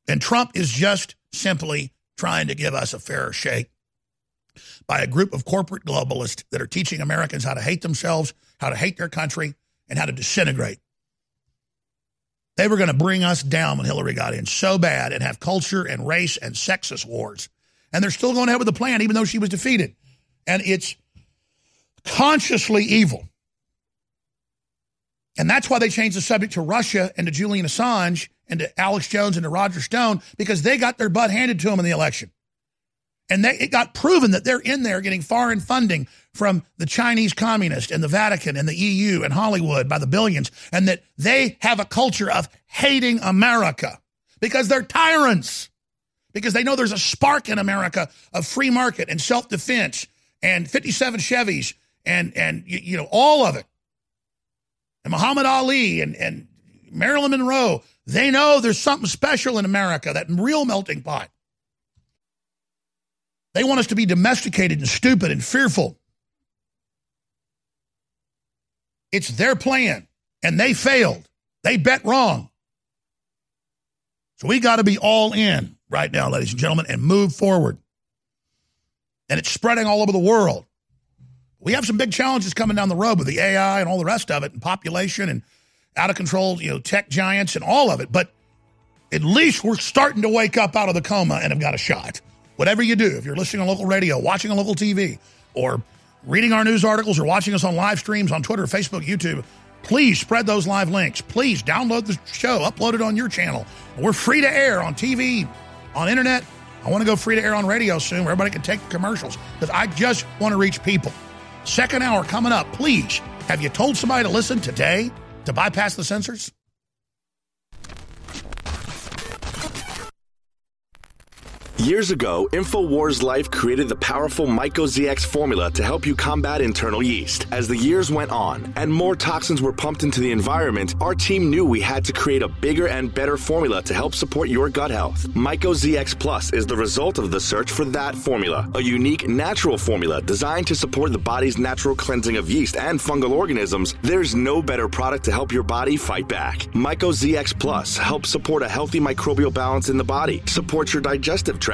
And Trump is just simply trying to give us a fairer shake by a group of corporate globalists that are teaching Americans how to hate themselves, how to hate their country, and how to disintegrate. They were going to bring us down when Hillary got in so bad and have culture and race and sexist wars. And they're still going ahead with the plan, even though she was defeated. And it's consciously evil. And that's why they changed the subject to Russia and to Julian Assange and to Alex Jones and to Roger Stone, because they got their butt handed to them in the election. And it got proven that they're in there getting foreign funding from the Chinese communists and the Vatican and the EU and Hollywood by the billions, and that they have a culture of hating America because they're tyrants, because they know there's a spark in America of free market and self-defense and 57 Chevys and you know, all of it. And Muhammad Ali and Marilyn Monroe, they know there's something special in America, that real melting pot. They want us to be domesticated and stupid and fearful. It's their plan, and they failed. They bet wrong. So we got to be all in right now, ladies and gentlemen, and move forward. And it's spreading all over the world. We have some big challenges coming down the road with the AI and all the rest of it, and population and out of control, you know, tech giants and all of it. But at least we're starting to wake up out of the coma and have got a shot. Whatever you do, if you're listening on local radio, watching on local TV, or reading our news articles, or watching us on live streams on Twitter, Facebook, YouTube, please spread those live links. Please download the show, upload it on your channel. We're free to air on TV, on internet. I want to go free to air on radio soon where everybody can take the commercials, because I just want to reach people. Second hour coming up. Please, have you told somebody to listen today to bypass the censors? Years ago, InfoWars Life created the powerful MycoZX formula to help you combat internal yeast. As the years went on and more toxins were pumped into the environment, our team knew we had to create a bigger and better formula to help support your gut health. MycoZX Plus is the result of the search for that formula, a unique natural formula designed to support the body's natural cleansing of yeast and fungal organisms. There's no better product to help your body fight back. MycoZX Plus helps support a healthy microbial balance in the body, supports your digestive tract,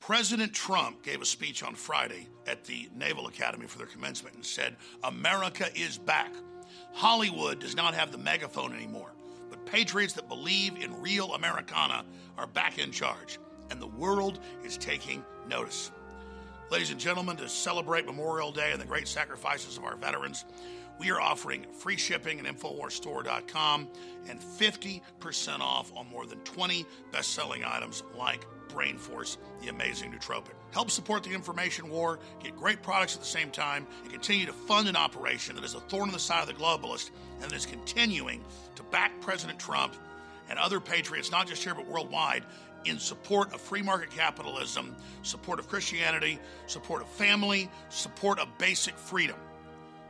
President Trump gave a speech on Friday at the Naval Academy for their commencement and said, "America is back. Hollywood does not have the megaphone anymore, but patriots that believe in real Americana are back in charge, and the world is taking notice." Ladies and gentlemen, to celebrate Memorial Day and the great sacrifices of our veterans, we are offering free shipping at InfoWarsStore.com and 50% off on more than 20 best-selling items like Brain Force, the amazing nootropic. Help support the information war, get great products at the same time, and continue to fund an operation that is a thorn in the side of the globalist and that is continuing to back President Trump and other patriots, not just here but worldwide, in support of free market capitalism, support of Christianity, support of family, support of basic freedom.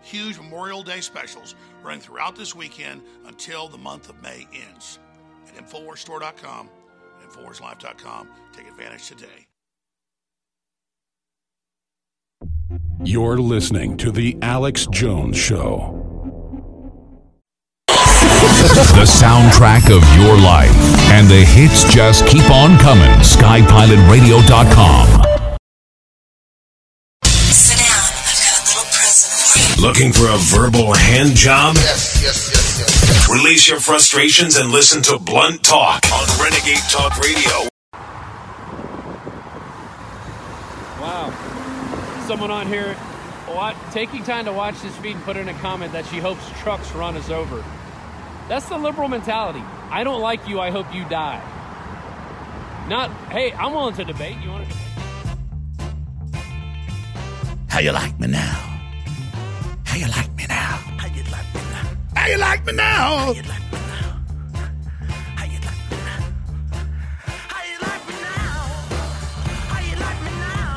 Huge Memorial Day specials running throughout this weekend until the month of May ends. At InfoWarsStore.com. InfoWarsLife.com. Take advantage today. You're listening to The Alex Jones Show. The soundtrack of your life. And the hits just keep on coming. SkyPilotRadio.com. Looking for a verbal hand job? Yes. Release your frustrations and listen to Blunt Talk on Renegade Talk Radio. Wow. Someone on here taking time to watch this feed and put in a comment that she hopes trucks run us over. That's the liberal mentality. I don't like you, I hope you die. Not, hey, I'm willing to debate. You want to debate? How you like me now? How you like me now? How you like me now? How you like me now? How you like me now? How you like me now? How you like me now?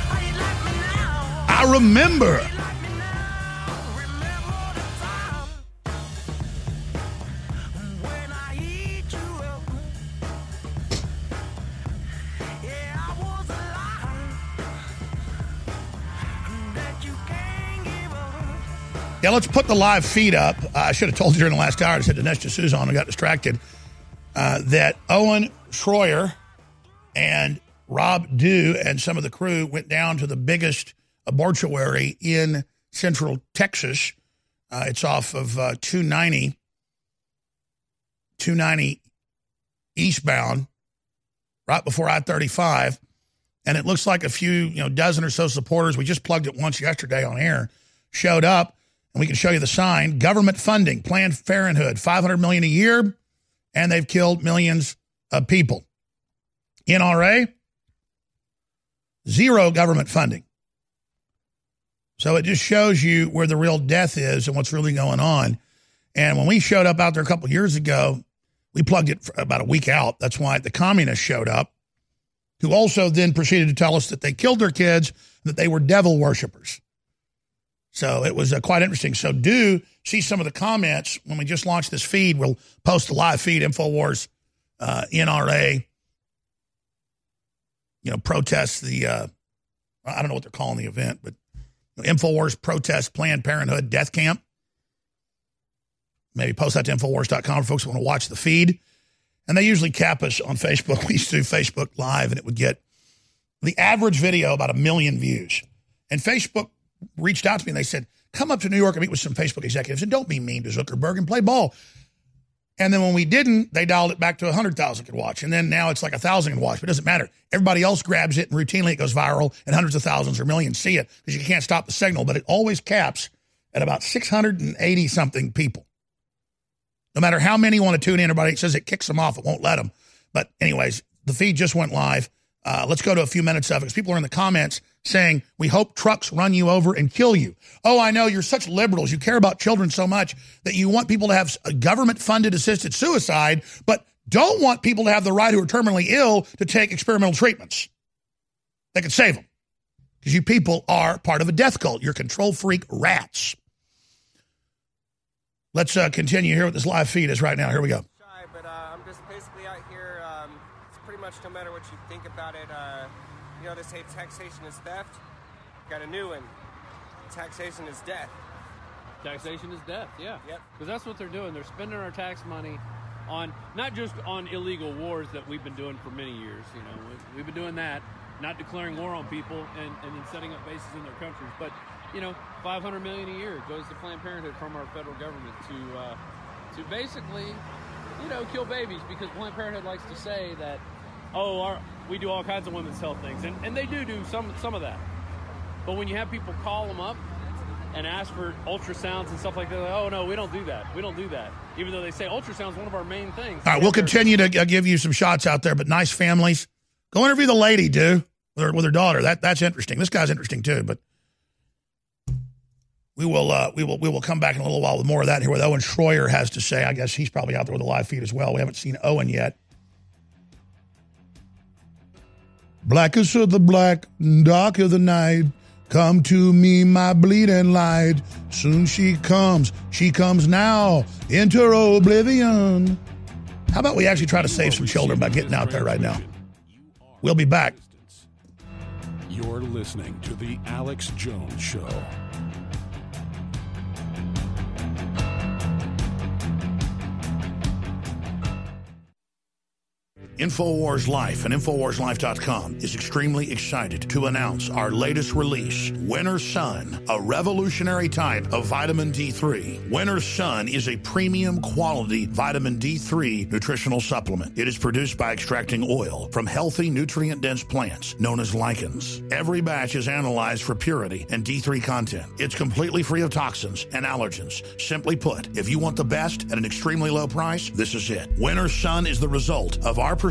How you like me now? How you like me now? I remember. Yeah, let's put the live feed up. I should have told you during the last hour, I said to Dinesh D'Souza, and I got distracted, that Owen Schroyer and Rob Dew and some of the crew went down to the biggest abortuary in central Texas. It's off of 290 eastbound, right before I-35. And it looks like a few, dozen or so supporters, we just plugged it once yesterday on air, showed up. And we can show you the sign, government funding, Planned Parenthood, $500 million a year, and they've killed millions of people. NRA, zero government funding. So it just shows you where the real death is and what's really going on. And when we showed up out there a couple of years ago, we plugged it for about a week out. That's why the communists showed up, who also then proceeded to tell us that they killed their kids, that they were devil worshipers. So it was quite interesting. So do see some of the comments when we just launched this feed. We'll post a live feed, InfoWars, NRA, protest the, I don't know what they're calling the event, but InfoWars protest Planned Parenthood death camp. Maybe post that to InfoWars.com for folks who want to watch the feed. And they usually cap us on Facebook. We used to do Facebook Live, and it would get the average video about 1 million views. And Facebook reached out to me and they said, come up to New York and meet with some Facebook executives and don't be mean to Zuckerberg and play ball. And then when we didn't, they dialed it back to 100,000 could watch. And then now it's like 1,000 can watch, but it doesn't matter. Everybody else grabs it, and routinely it goes viral, and hundreds of thousands or millions see it because you can't stop the signal. But it always caps at about 680-something people. No matter how many want to tune in, everybody says it kicks them off. It won't let them. But anyways, the feed just went live. Let's go to a few minutes of it because people are in the comments saying, we hope trucks run you over and kill you. Oh, I know, you're such liberals. You care about children so much that you want people to have a government-funded assisted suicide, but don't want people to have the right who are terminally ill to take experimental treatments that could save them. Because you people are part of a death cult. You're control freak rats. Let's continue here with this live feed is right now. Here we go. But I'm just basically out here. It's pretty much no matter what you think about it. You know, they say taxation is theft. Got a new one. Taxation is death. Taxation is death, yeah. Yep. Because that's what they're doing. They're spending our tax money on, not just on illegal wars that we've been doing for many years. You know, we've been doing that, not declaring war on people and then setting up bases in their countries. But, you know, $500 million a year goes to Planned Parenthood from our federal government to basically, you know, kill babies, because Planned Parenthood likes to say that, oh, we do all kinds of women's health things, and they do some of that. But when you have people call them up and ask for ultrasounds and stuff like that, like, oh, no, we don't do that. We don't do that, even though they say ultrasound's one of our main things. All right, we'll continue to give you some shots out there, but nice families. Go interview the lady, dude, with her daughter. That's interesting. This guy's interesting, too, but we will come back in a little while with more of that here, what Owen Schroyer has to say. I guess he's probably out there with a live feed as well. We haven't seen Owen yet. Blackest of the black, dark of the night, come to me, my bleeding light. Soon she comes now into oblivion. How about we actually try to save some children by getting out there right now? We'll be back. You're listening to The Alex Jones Show. InfoWars Life and InfoWarsLife.com is extremely excited to announce our latest release, Winter Sun, a revolutionary type of vitamin D3. Winter Sun is a premium quality vitamin D3 nutritional supplement. It is produced by extracting oil from healthy, nutrient-dense plants known as lichens. Every batch is analyzed for purity and D3 content. It's completely free of toxins and allergens. Simply put, if you want the best at an extremely low price, this is it. Winter Sun is the result of our pursuit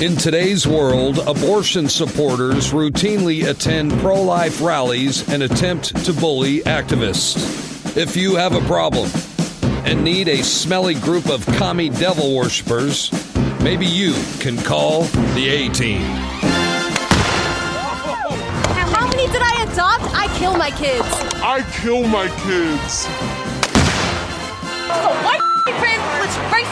In today's world, abortion supporters routinely attend pro-life rallies and attempt to bully activists. If you have a problem and need a smelly group of commie devil worshippers, maybe you can call the A-Team. How many did I adopt? I kill my kids. I kill my kids. Oh, what? Racist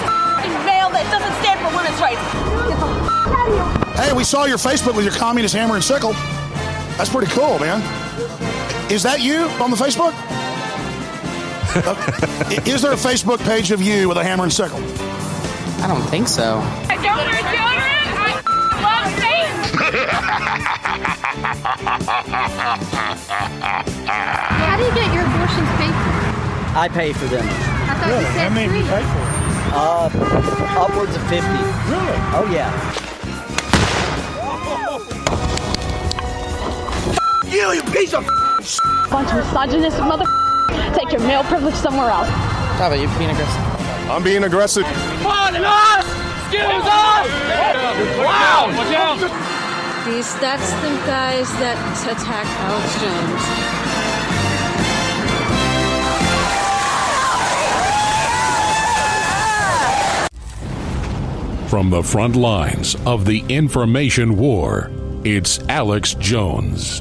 male that doesn't stand for women's rights. Get the out of here. Hey, we saw your Facebook with your communist hammer and sickle. That's pretty cool, man. Is that you on the Facebook? Is there a Facebook page of you with a hammer and sickle? I don't think so. I don't want children. I love Satan. How do you get your abortions paid for? I pay for them. Really? How many did you pay for? Upwards of 50. Really? Oh, yeah. F*** you piece of s***. Bunch of misogynist motherf***. Take your male privilege somewhere else. How about you being aggressive? I'm being aggressive. Pardon us! Excuse us! Wow! Watch out! That's the guys that attack Alex Jones. From the front lines of the information war, it's Alex Jones.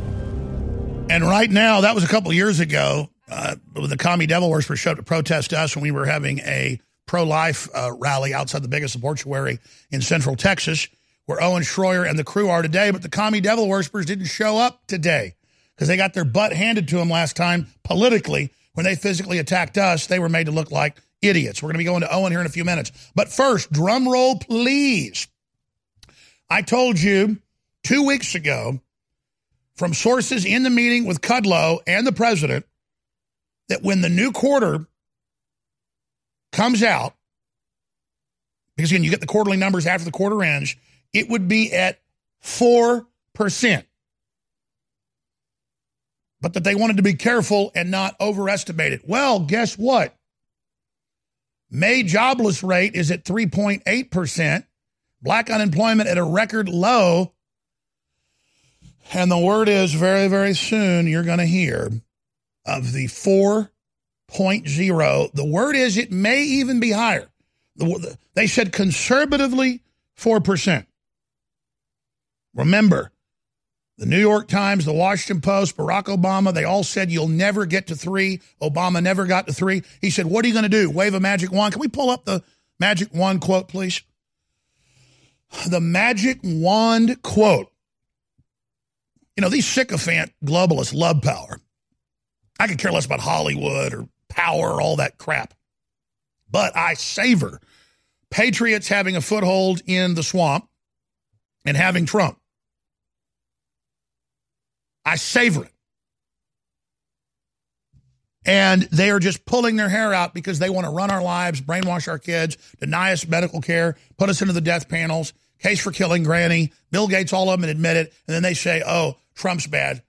And right now, that was a couple years ago, the commie devil worshippers showed up to protest us when we were having a pro-life rally outside the biggest mortuary in central Texas, where Owen Schroyer and the crew are today. But the commie devil worshippers didn't show up today because they got their butt handed to them last time politically when they physically attacked us. They were made to look like idiots. We're going to be going to Owen here in a few minutes. But first, drum roll, please. I told you 2 weeks ago from sources in the meeting with Kudlow and the president that when the new quarter comes out, because again, you get the quarterly numbers after the quarter ends, it would be at 4%. But that they wanted to be careful and not overestimate it. Well, guess what? May jobless rate is at 3.8%. Black unemployment at a record low. And the word is very, very soon you're going to hear of the 4.0. The word is it may even be higher. They said conservatively 4%. Remember, the New York Times, the Washington Post, Barack Obama, they all said you'll never get to 3. Obama never got to 3. He said, what are you going to do, wave a magic wand? Can we pull up the magic wand quote, please? The magic wand quote. You know, these sycophant globalists love power. I could care less about Hollywood or power or all that crap. But I savor patriots having a foothold in the swamp and having Trump. I savor it. And they are just pulling their hair out because they want to run our lives, brainwash our kids, deny us medical care, put us into the death panels, case for killing granny, Bill Gates, all of them admit it, and then they say, oh, Trump's bad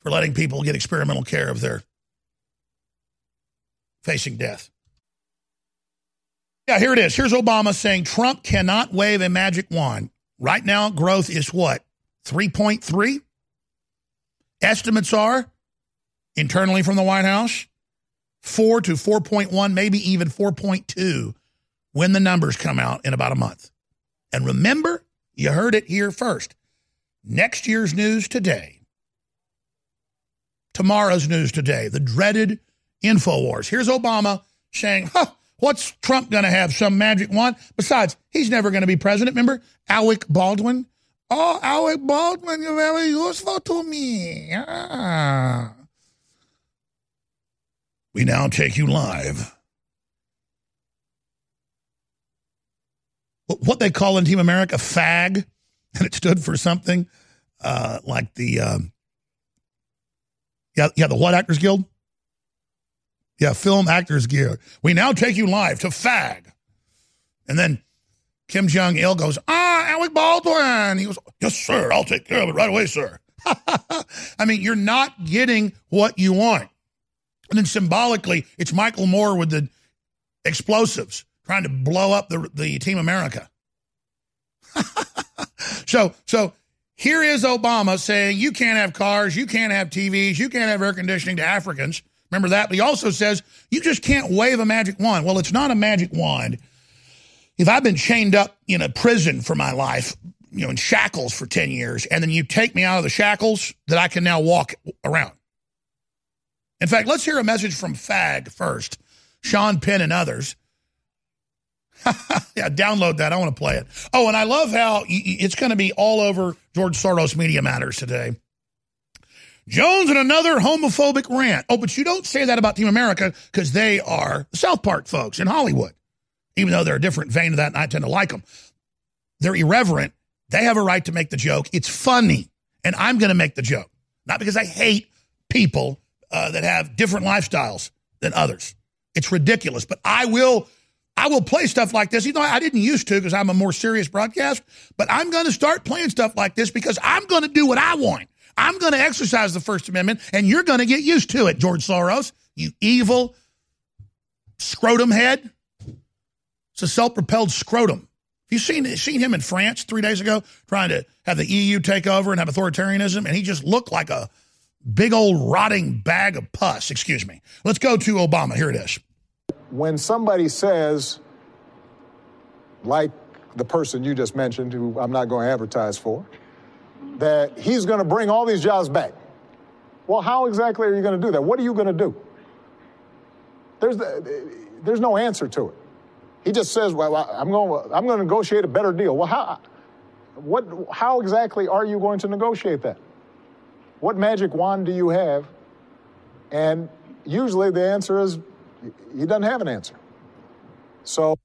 for letting people get experimental care if they're facing death. Yeah, here it is. Here's Obama saying Trump cannot wave a magic wand. Right now, growth is what? 3.3? Estimates are, internally from the White House, 4 to 4.1, maybe even 4.2 when the numbers come out in about a month. And remember, you heard it here first. Next year's news today. Tomorrow's news today. The dreaded InfoWars. Here's Obama saying, what's Trump going to have? Some magic wand? Besides, he's never going to be president. Remember Alec Baldwin? Oh, Alec Baldwin, you're very useful to me. Ah. We now take you live. What they call in Team America, FAG, and it stood for something like the, the What Actors Guild? Yeah, Film Actors Guild. We now take you live to FAG. And then Kim Jong-il goes, Alec Baldwin. He goes, yes, sir, I'll take care of it right away, sir. I mean, you're not getting what you want. And then symbolically, it's Michael Moore with the explosives, trying to blow up the Team America. So here is Obama saying, you can't have cars, you can't have TVs, you can't have air conditioning to Africans. Remember that? But he also says, you just can't wave a magic wand. Well, it's not a magic wand. If I've been chained up in a prison for my life, you know, in shackles for 10 years, and then you take me out of the shackles, that I can now walk around. In fact, let's hear a message from FAG first, Sean Penn and others. Yeah, download that. I want to play it. Oh, and I love how it's going to be all over George Soros Media Matters today. Jones and another homophobic rant. Oh, but you don't say that about Team America because they are the South Park folks in Hollywood, even though they're a different vein of that, and I tend to like them. They're irreverent. They have a right to make the joke. It's funny, and I'm going to make the joke, not because I hate people that have different lifestyles than others. It's ridiculous, but I will play stuff like this. You know, I didn't used to because I'm a more serious broadcast, but I'm going to start playing stuff like this because I'm going to do what I want. I'm going to exercise the First Amendment, and you're going to get used to it, George Soros, you evil scrotum head. It's a self-propelled scrotum. Have you seen him in France 3 days ago trying to have the EU take over and have authoritarianism, and he just looked like a big old rotting bag of pus. Excuse me. Let's go to Obama. Here it is. When somebody says, like the person you just mentioned, who I'm not going to advertise for, that he's going to bring all these jobs back. Well, how exactly are you going to do that? What are you going to do? there's no answer to it. He just says, well, I'm going to negotiate a better deal. Well, how exactly are you going to negotiate that? What magic wand do you have? And usually the answer is he doesn't have an answer. So...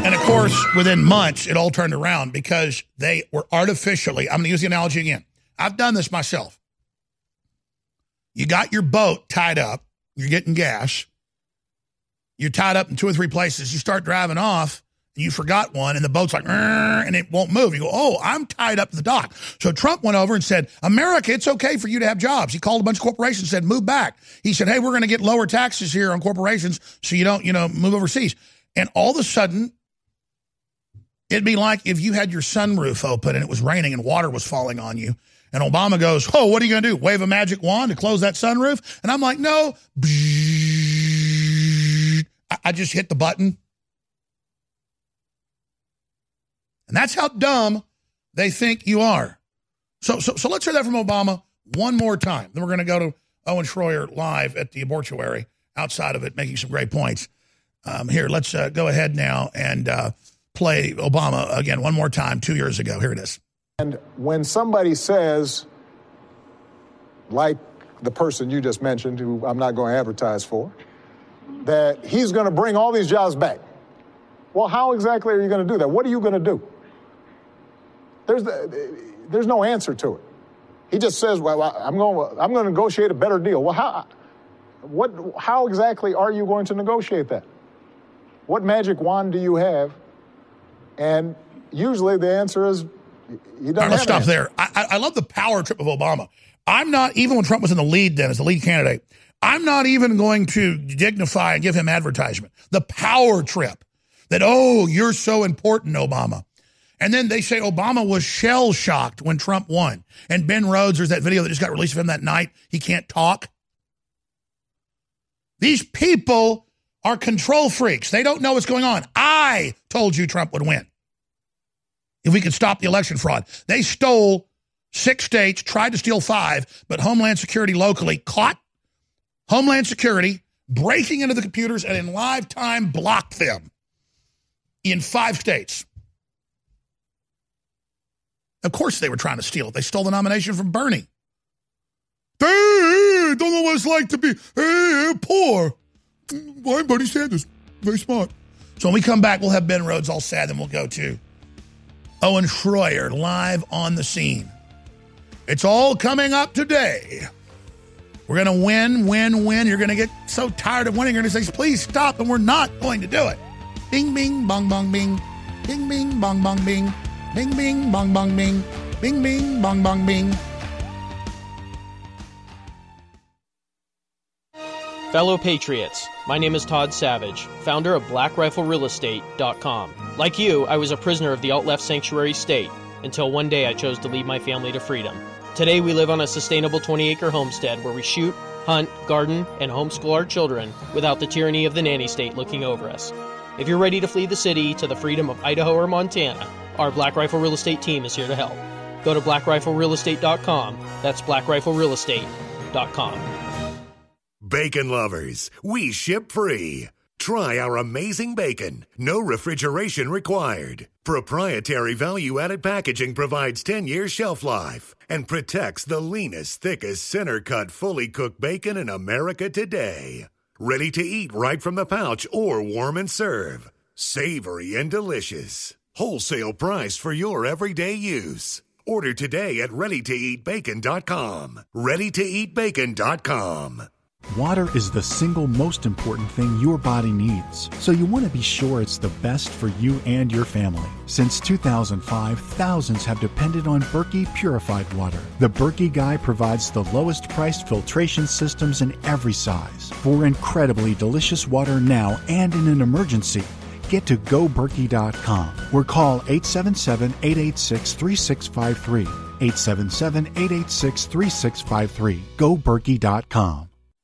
And of course, within months, it all turned around because they were artificially, I'm going to use the analogy again. I've done this myself. You got your boat tied up. You're getting gas. You're tied up in two or three places. You start driving off, and you forgot one, and the boat's like, and it won't move. You go, oh, I'm tied up to the dock. So Trump went over and said, America, it's okay for you to have jobs. He called a bunch of corporations and said, move back. He said, hey, we're going to get lower taxes here on corporations so you don't, move overseas. And all of a sudden, it'd be like if you had your sunroof open and it was raining and water was falling on you. And Obama goes, oh, what are you going to do? Wave a magic wand to close that sunroof? And I'm like, no. I just hit the button. And that's how dumb they think you are. So let's hear that from Obama one more time. Then we're going to go to Owen Schroyer live at the abortuary outside of it, making some great points. Here, let's go ahead now and play Obama again one more time 2 years ago. Here it is. And when somebody says, like the person you just mentioned, who I'm not going to advertise for, that he's going to bring all these jobs back. Well, how exactly are you going to do that? What are you going to do? There's no answer to it. He just says, well, I'm going to negotiate a better deal. Well, how exactly are you going to negotiate that? What magic wand do you have? And usually the answer is, all right, let's stop there. I love the power trip of Obama. I'm not, even when Trump was in the lead then, as the lead candidate, I'm not even going to dignify and give him advertisement. The power trip that, oh, you're so important, Obama. And then they say Obama was shell-shocked when Trump won. And Ben Rhodes, there's that video that just got released of him that night. He can't talk. These people are control freaks. They don't know what's going on. I told you Trump would win if we could stop the election fraud. They stole 6 states, tried to steal 5, but Homeland Security locally caught Homeland Security breaking into the computers and in live time blocked them in 5 states. Of course they were trying to steal it. They stole the nomination from Bernie. They don't know what it's like to be poor. I'm Bernie Sanders. Very smart. So when we come back, we'll have Ben Rhodes all sad, and we'll go to Owen Schroyer live on the scene. It's all coming up today. We're going to win. You're going to get so tired of winning. You're going to say, please stop, and we're not going to do it. Bing, bing, bong, bong, bing. Bing, bing, bong, bong, bing. Bing, bing, bong, bong, bing. Bing, bing, bong, bong, bing. Fellow Patriots, my name is Todd Savage, founder of BlackRifleRealEstate.com. Like you, I was a prisoner of the alt-left sanctuary state until one day I chose to lead my family to freedom. Today we live on a sustainable 20-acre homestead where we shoot, hunt, garden, and homeschool our children without the tyranny of the nanny state looking over us. If you're ready to flee the city to the freedom of Idaho or Montana, our Black Rifle Real Estate team is here to help. Go to BlackRifleRealEstate.com. That's BlackRifleRealEstate.com. Bacon lovers, we ship free. Try our amazing bacon. No refrigeration required. Proprietary value-added packaging provides 10-year shelf life and protects the leanest, thickest, center-cut, fully cooked bacon in America today. Ready to eat right from the pouch or warm and serve. Savory and delicious. Wholesale price for your everyday use. Order today at readytoeatbacon.com. Readytoeatbacon.com. Water is the single most important thing your body needs, so you want to be sure it's the best for you and your family. Since 2005, thousands have depended on Berkey Purified Water. The Berkey Guy provides the lowest priced filtration systems in every size. For incredibly delicious water now and in an emergency, get to GoBerkey.com or call 877-886-3653, 877-886-3653, GoBerkey.com.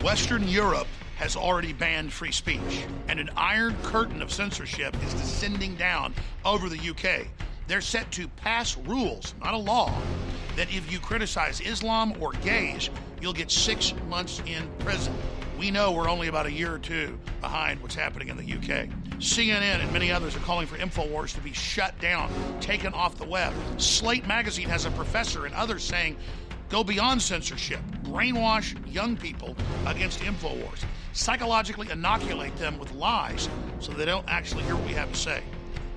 Western Europe has already banned free speech, and an iron curtain of censorship is descending down over the UK. They're set to pass rules, not a law, that if you criticize Islam or gays, you'll get 6 months in prison. We know we're only about a year or two behind what's happening in the UK. CNN and many others are calling for InfoWars to be shut down, taken off the web. Slate Magazine has a professor and others saying, go beyond censorship. Brainwash young people against InfoWars. Psychologically inoculate them with lies so they don't actually hear what we have to say.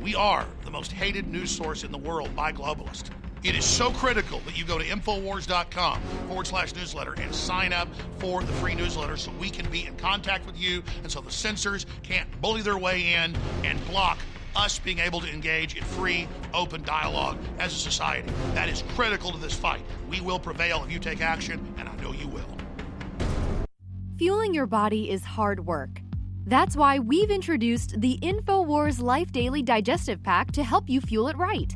We are the most hated news source in the world by globalists. It is so critical that you go to Infowars.com/newsletter and sign up for the free newsletter so we can be in contact with you and so the censors can't bully their way in and block us being able to engage in free, open dialogue as a society. That is critical to this fight. We will prevail if you take action, and I know you will. Fueling your body is hard work. That's why we've introduced the InfoWars Life Daily Digestive Pack to help you fuel it right.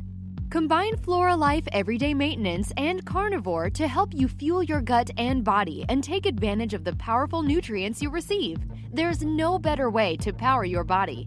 Combine Flora Life Everyday Maintenance and Carnivore to help you fuel your gut and body and take advantage of the powerful nutrients you receive. There's no better way to power your body.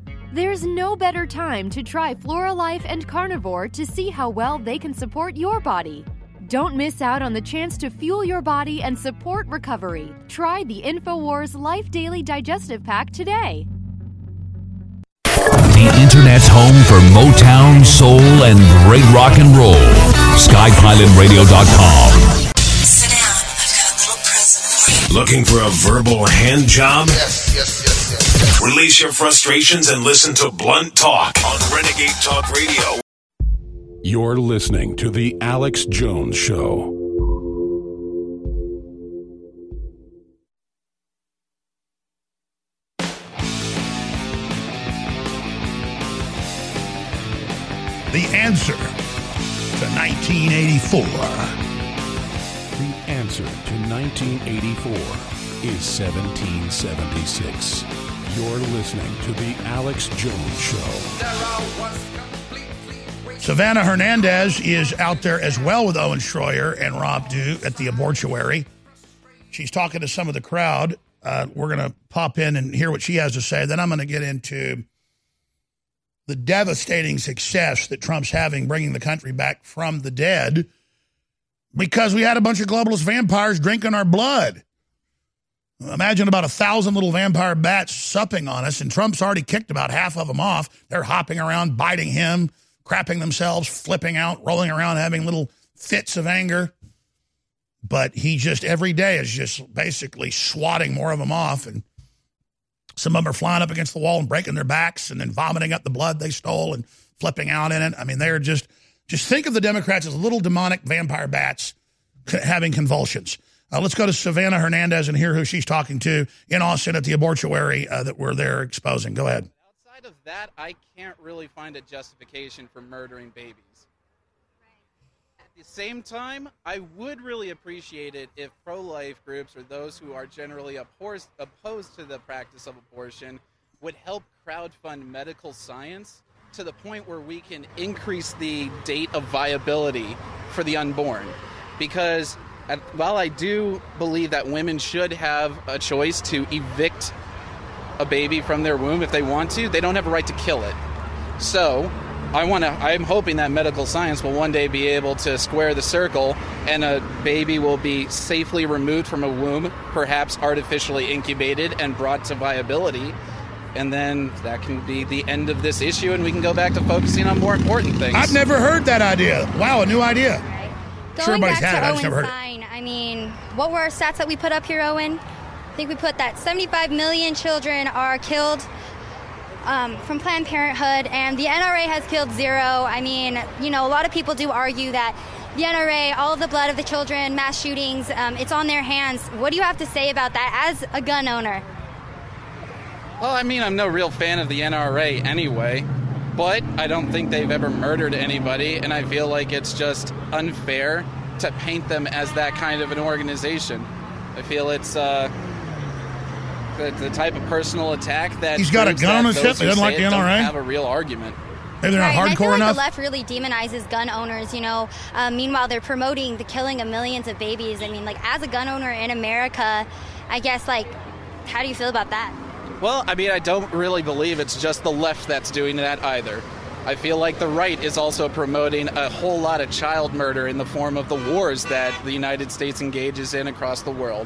There's no better time to try Flora Life and Carnivore to see how well they can support your body. Don't miss out on the chance to fuel your body and support recovery. Try the InfoWars Life Daily Digestive Pack today. The Internet's home for Motown, Soul, and great rock and roll. SkyPilotRadio.com. Sit down. I've got a little present for you. Looking for a verbal hand job? Yes. Release your frustrations and listen to Blunt Talk on Renegade Talk Radio. You're listening to The Alex Jones Show. The answer to 1984. The answer to 1984 is 1776. You're listening to The Alex Jones Show. Savannah Hernandez is out there as well with Owen Schroyer and Rob Dew at the Abortuary. She's talking to some of the crowd. We're going to pop in and hear what she has to say. Then I'm going to get into the devastating success that Trump's having, bringing the country back from the dead, because we had a bunch of globalist vampires drinking our blood. Imagine about 1,000 little vampire bats supping on us, and Trump's already kicked about half of them off. They're hopping around, biting him, crapping themselves, flipping out, rolling around, having little fits of anger. But he just every day is just basically swatting more of them off, and some of them are flying up against the wall and breaking their backs and then vomiting up the blood they stole and flipping out in it. I mean, they're just think of the Democrats as little demonic vampire bats having convulsions. Let's go to Savannah Hernandez and hear who she's talking to in Austin at the Abortuary that we're there exposing. Go ahead. Outside of that, I can't really find a justification for murdering babies. Right. At the same time, I would really appreciate it if pro-life groups or those who are generally opposed to the practice of abortion would help crowdfund medical science to the point where we can increase the date of viability for the unborn. Because while I do believe that women should have a choice to evict a baby from their womb if they want to, they don't have a right to kill it. So I'm hoping that medical science will one day be able to square the circle and a baby will be safely removed from a womb, perhaps artificially incubated and brought to viability and then that can be the end of this issue, and we can go back to focusing on more important things. I've never heard that idea. Wow, a new idea. Right. Going sure everybody's back had to it. I've just never heard it. I mean, what were our stats that we put up here, Owen? I think we put that 75 million children are killed from Planned Parenthood, and the NRA has killed zero. I mean, you know, a lot of people do argue that the NRA, all of the blood of the children, mass shootings, it's on their hands. What do you have to say about that as a gun owner? Well, I mean, I'm no real fan of the NRA anyway, but I don't think they've ever murdered anybody, and I feel like it's just unfair to paint them as that kind of an organization. I feel it's the type of personal attack that he's got a gun on his hip. He doesn't like the NRA. Don't have a real argument. Maybe they're not hardcore enough. I feel like the left really demonizes gun owners, you know. Meanwhile, they're promoting the killing of millions of babies. I mean, like, as a gun owner in America, I guess, like, how do you feel about that? Well, I mean, I don't really believe it's just the left that's doing that either. I feel like the right is also promoting a whole lot of child murder in the form of the wars that the United States engages in across the world.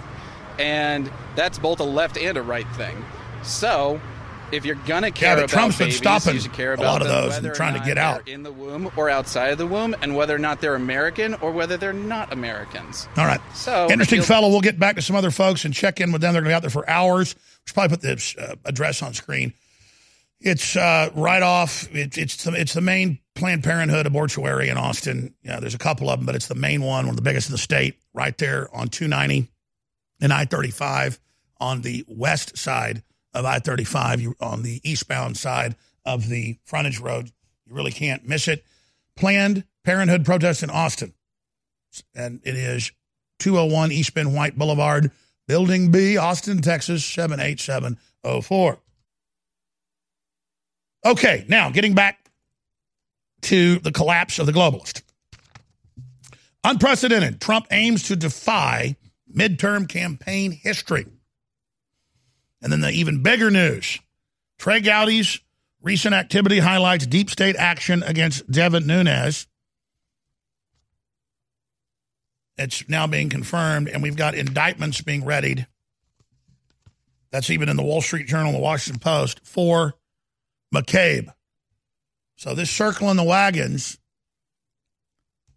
And that's both a left and a right thing. So if you're going to care about Trump's babies, you should care about a lot of those and trying to get out in the womb or outside of the womb, and whether or not they're American or whether they're not Americans. All right. So interesting fellow. We'll get back to some other folks and check in with them. They're going to be out there for hours. We should probably put the address on screen. It's right off. It's the main Planned Parenthood abortuary in Austin. You know, there's a couple of them, but it's the main one of the biggest in the state, right there on 290 and I-35 on the west side of I-35. You're on the eastbound side of the frontage road. You really can't miss it. Planned Parenthood protest in Austin. And it is 201 East Ben White Boulevard, Building B, Austin, Texas, 78704. Okay, now getting back to the collapse of the globalist. Unprecedented. Trump aims to defy midterm campaign history. And then the even bigger news. Trey Gowdy's recent activity highlights deep state action against Devin Nunes. It's now being confirmed, and we've got indictments being readied. That's even in the Wall Street Journal, the Washington Post, for McCabe. So this circling the wagons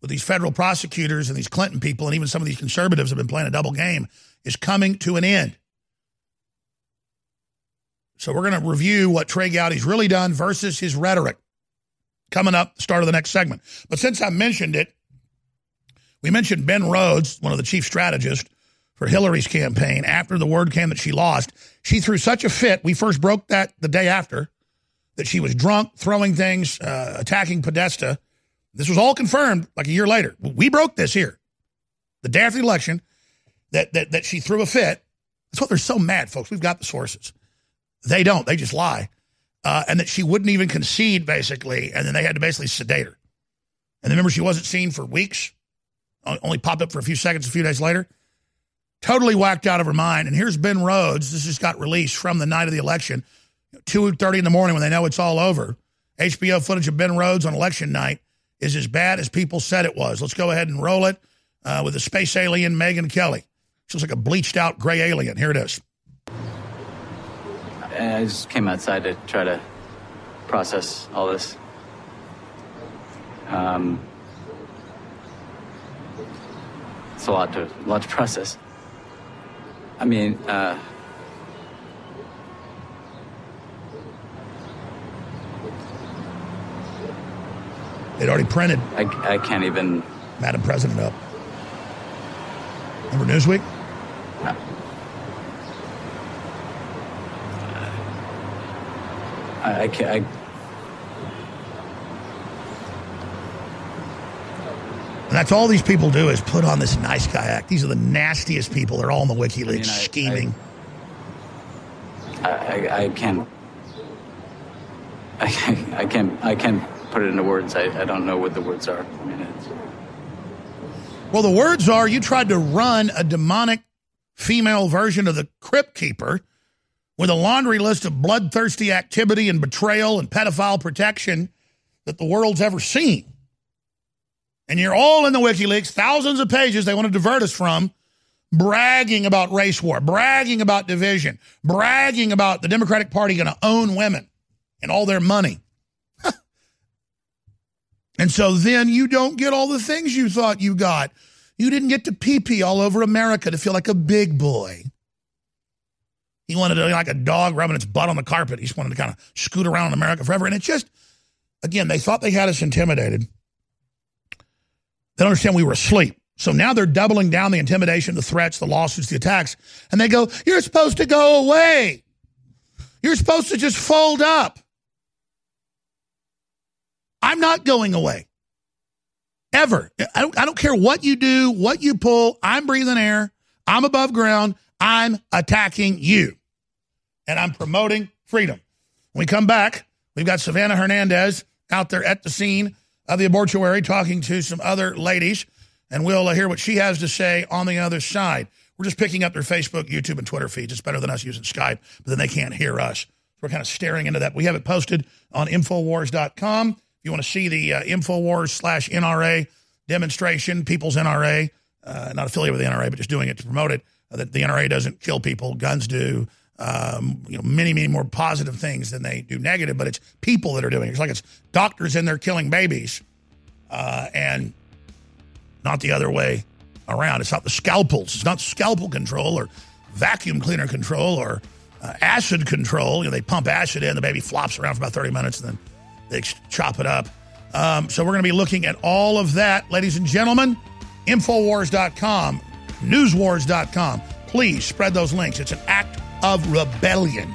with these federal prosecutors and these Clinton people, and even some of these conservatives have been playing a double game, is coming to an end. So we're going to review what Trey Gowdy's really done versus his rhetoric coming up at the start of the next segment. But since I mentioned it, we mentioned Ben Rhodes, one of the chief strategists for Hillary's campaign. After the word came that she lost, she threw such a fit. We first broke that the day after, that she was drunk, throwing things, attacking Podesta. This was all confirmed like a year later. We broke this here, the day after the election, that she threw a fit. That's why they're so mad, folks. We've got the sources. They don't. They just lie. And that she wouldn't even concede, basically, and then they had to basically sedate her. And remember, she wasn't seen for weeks, only popped up for a few seconds a few days later. Totally whacked out of her mind. And here's Ben Rhodes. This just got released from the night of the election, 2:30 in the morning when they know it's all over. HBO footage of Ben Rhodes on election night is as bad as people said it was. Let's go ahead and roll it with the space alien Megyn Kelly. She looks like a bleached out gray alien. Here it is. I just came outside to try to process all this. It's a lot to process. I mean, they'd already printed. I can't even. Madam President up. Remember Newsweek? No. I can't. And that's all these people do is put on this nice guy act. These are the nastiest people. They're all in the WikiLeaks scheming. I can't. I can't. Put it into words. I don't know what the words are. I mean, well, the words are you tried to run a demonic female version of the Crypt Keeper with a laundry list of bloodthirsty activity and betrayal and pedophile protection that the world's ever seen. And you're all in the WikiLeaks, thousands of pages they want to divert us from bragging about race war, bragging about division, bragging about the Democratic Party going to own women and all their money. And so then you don't get all the things you thought you got. You didn't get to pee-pee all over America to feel like a big boy. He wanted to be like a dog rubbing its butt on the carpet. He just wanted to kind of scoot around in America forever. And it just, again, they thought they had us intimidated. They don't understand we were asleep. So now they're doubling down the intimidation, the threats, the lawsuits, the attacks. And they go, you're supposed to go away. You're supposed to just fold up. I'm not going away. Ever. I don't care what you do, what you pull. I'm breathing air. I'm above ground. I'm attacking you. And I'm promoting freedom. When we come back, we've got Savannah Hernandez out there at the scene of the abortuary talking to some other ladies. And we'll hear what she has to say on the other side. We're just picking up their Facebook, YouTube, and Twitter feeds. It's better than us using Skype, but then they can't hear us. We're kind of staring into that. We have it posted on Infowars.com. If you want to see the Infowars/NRA demonstration, People's NRA, not affiliated with the NRA, but just doing it to promote it, that the NRA doesn't kill people, guns do, many, many more positive things than they do negative, but it's people that are doing it. It's like it's doctors in there killing babies and not the other way around. It's not the scalpels. It's not scalpel control or vacuum cleaner control or acid control. You know, they pump acid in, the baby flops around for about 30 minutes, and then they chop it up. So we're going to be looking at all of that. Ladies and gentlemen, Infowars.com, Newswars.com. Please spread those links. It's an act of rebellion.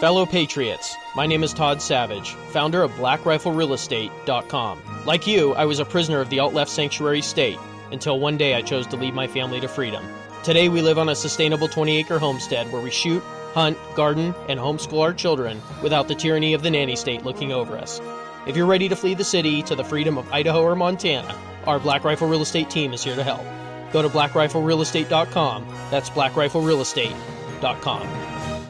Fellow patriots, my name is Todd Savage, founder of BlackRifleRealEstate.com. Like you, I was a prisoner of the alt-left sanctuary state until one day I chose to lead my family to freedom. Today we live on a sustainable 20-acre homestead where we shoot, hunt, garden, and homeschool our children without the tyranny of the nanny state looking over us. If you're ready to flee the city to the freedom of Idaho or Montana, our Black Rifle Real Estate team is here to help. Go to BlackRifleRealEstate.com. That's BlackRifleRealEstate.com.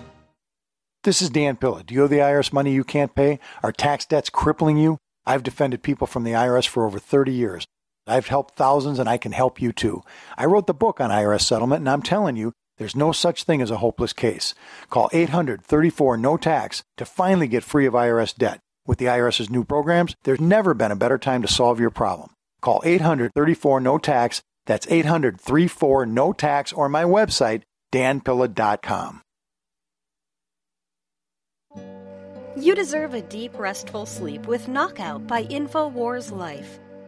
This is Dan Pilla. Do you owe the IRS money you can't pay? Are tax debts crippling you? I've defended people from the IRS for over 30 years. I've helped thousands, and I can help you too. I wrote the book on IRS settlement, and I'm telling you, there's no such thing as a hopeless case. Call 800-34-NO-TAX to finally get free of IRS debt. With the IRS's new programs, there's never been a better time to solve your problem. Call 800-34-NO-TAX. That's 800-34-NO-TAX or my website, danpilla.com. You deserve a deep, restful sleep with Knockout by InfoWars Life.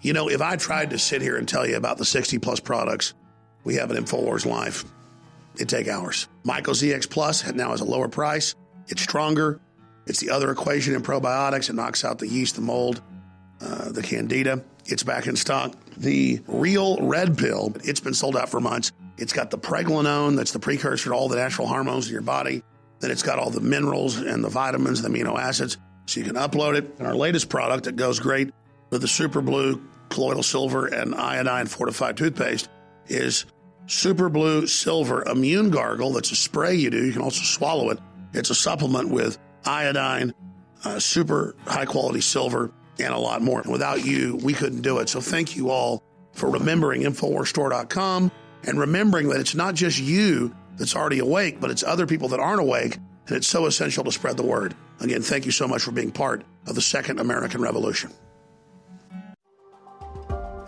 You know, if I tried to sit here and tell you about the 60-plus products we have at InfoWars Life, it'd take hours. Michael's EX Plus now has a lower price. It's stronger. It's the other equation in probiotics. It knocks out the yeast, the mold, the candida. It's back in stock. The Real Red Pill, it's been sold out for months. It's got the preglinone, that's the precursor to all the natural hormones in your body. Then it's got all the minerals and the vitamins and the amino acids, so you can upload it. And our latest product that goes great with the Super Blue colloidal silver and iodine fortified toothpaste is Super Blue Silver Immune Gargle. That's a spray you do. You can also swallow it. It's a supplement with iodine, super high quality silver, and a lot more. Without you, we couldn't do it. So thank you all for remembering InfoWarsStore.com and remembering that it's not just you that's already awake, but it's other people that aren't awake. And it's so essential to spread the word. Again, thank you so much for being part of the Second American Revolution.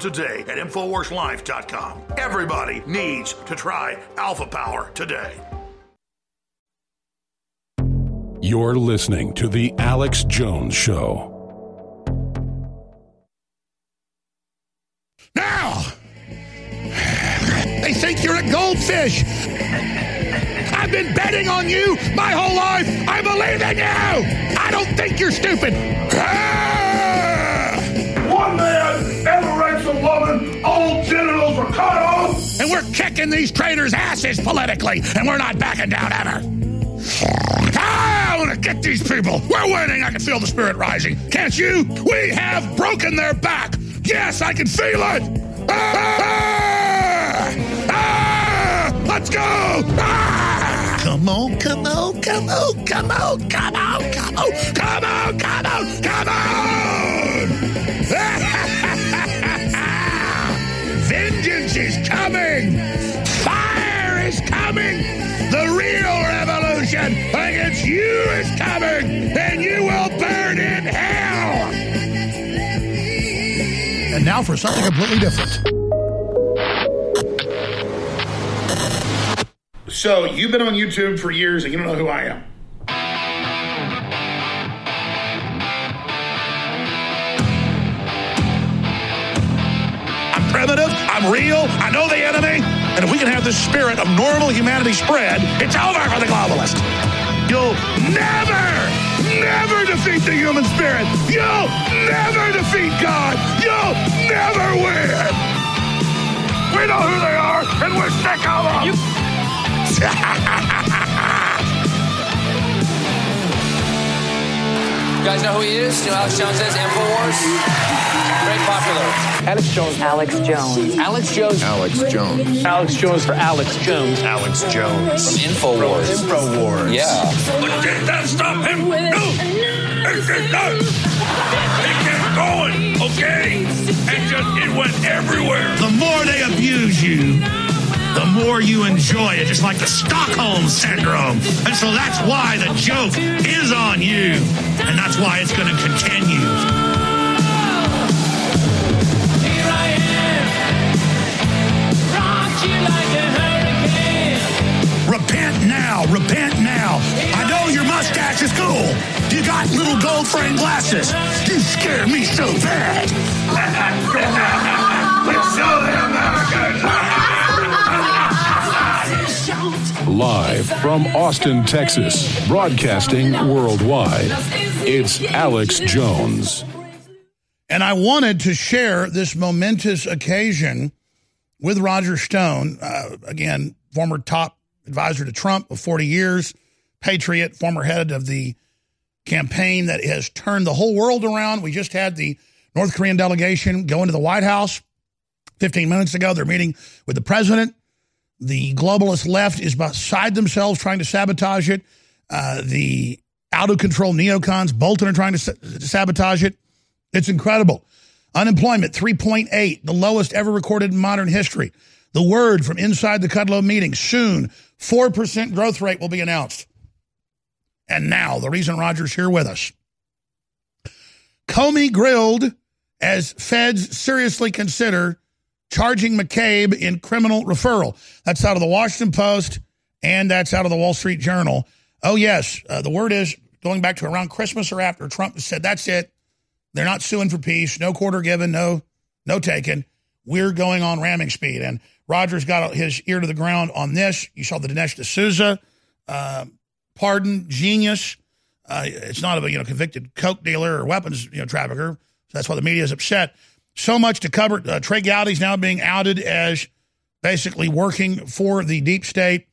today at InfoWarsLife.com. Everybody needs to try Alpha Power today. You're listening to The Alex Jones Show. Now, they think you're a goldfish. I've been betting on you my whole life. I believe in you. I don't think you're stupid. One man elevates a woman, all genitals are cut off. And we're kicking these traitors' asses politically, and we're not backing down ever. I want to get these people. We're winning. I can feel the spirit rising. Can't you? We have broken their back. Yes, I can feel it. Let's go. Come on, come on, come on, come on, come on, come on, come on, come on, come on. Vengeance is coming! Fire is coming! The real revolution against you is coming! And you will burn in hell! And now for something completely different. So, you've been on YouTube for years and you don't know who I am. I'm real. I know the enemy. And if we can have this spirit of normal humanity spread, it's over for the globalist. You'll never, never defeat the human spirit. You'll never defeat God. You'll never win. We know who they are, and we're sick of them. You guys know who he is? You know Alex Jones is? InfoWars? Very popular. Alex Jones. Alex Jones. Alex Jones. Alex Jones. Alex Jones for Alex Jones. Alex Jones. From InfoWars. InfoWars. Yeah. But did that stop him? No. It did not. It kept going, okay? And just, it went everywhere. The more they abuse you, the more you enjoy it. It's like the Stockholm Syndrome. And so that's why the joke is on you. And that's why it's going to continue. Repent now, repent now. I know your mustache is cool. You got little gold frame glasses. You scare me so bad. Live from Austin, Texas, broadcasting worldwide, it's Alex Jones. And I wanted to share this momentous occasion with Roger Stone, again, former top advisor to Trump of 40 years, patriot, former head of the campaign that has turned the whole world around. We just had the North Korean delegation go into the White House 15 minutes ago. They're meeting with the president. The globalist left is beside themselves trying to sabotage it. The out-of-control neocons, Bolton, are trying to sabotage it. It's incredible. Unemployment, 3.8, the lowest ever recorded in modern history. The word from inside the Kudlow meeting, soon, 4% growth rate will be announced. And now, the reason Roger's here with us. Comey grilled as feds seriously consider charging McCabe in criminal referral. That's out of the Washington Post, and that's out of the Wall Street Journal. Oh, yes, the word is, going back to around Christmas or after, Trump said, that's it. They're not suing for peace, no quarter given, no taken. We're going on ramming speed. And Roger's got his ear to the ground on this. You saw the Dinesh D'Souza pardoned genius. It's not a convicted coke dealer or weapons trafficker. So that's why the media is upset. So much to cover. Trey Gowdy's now being outed as basically working for the deep state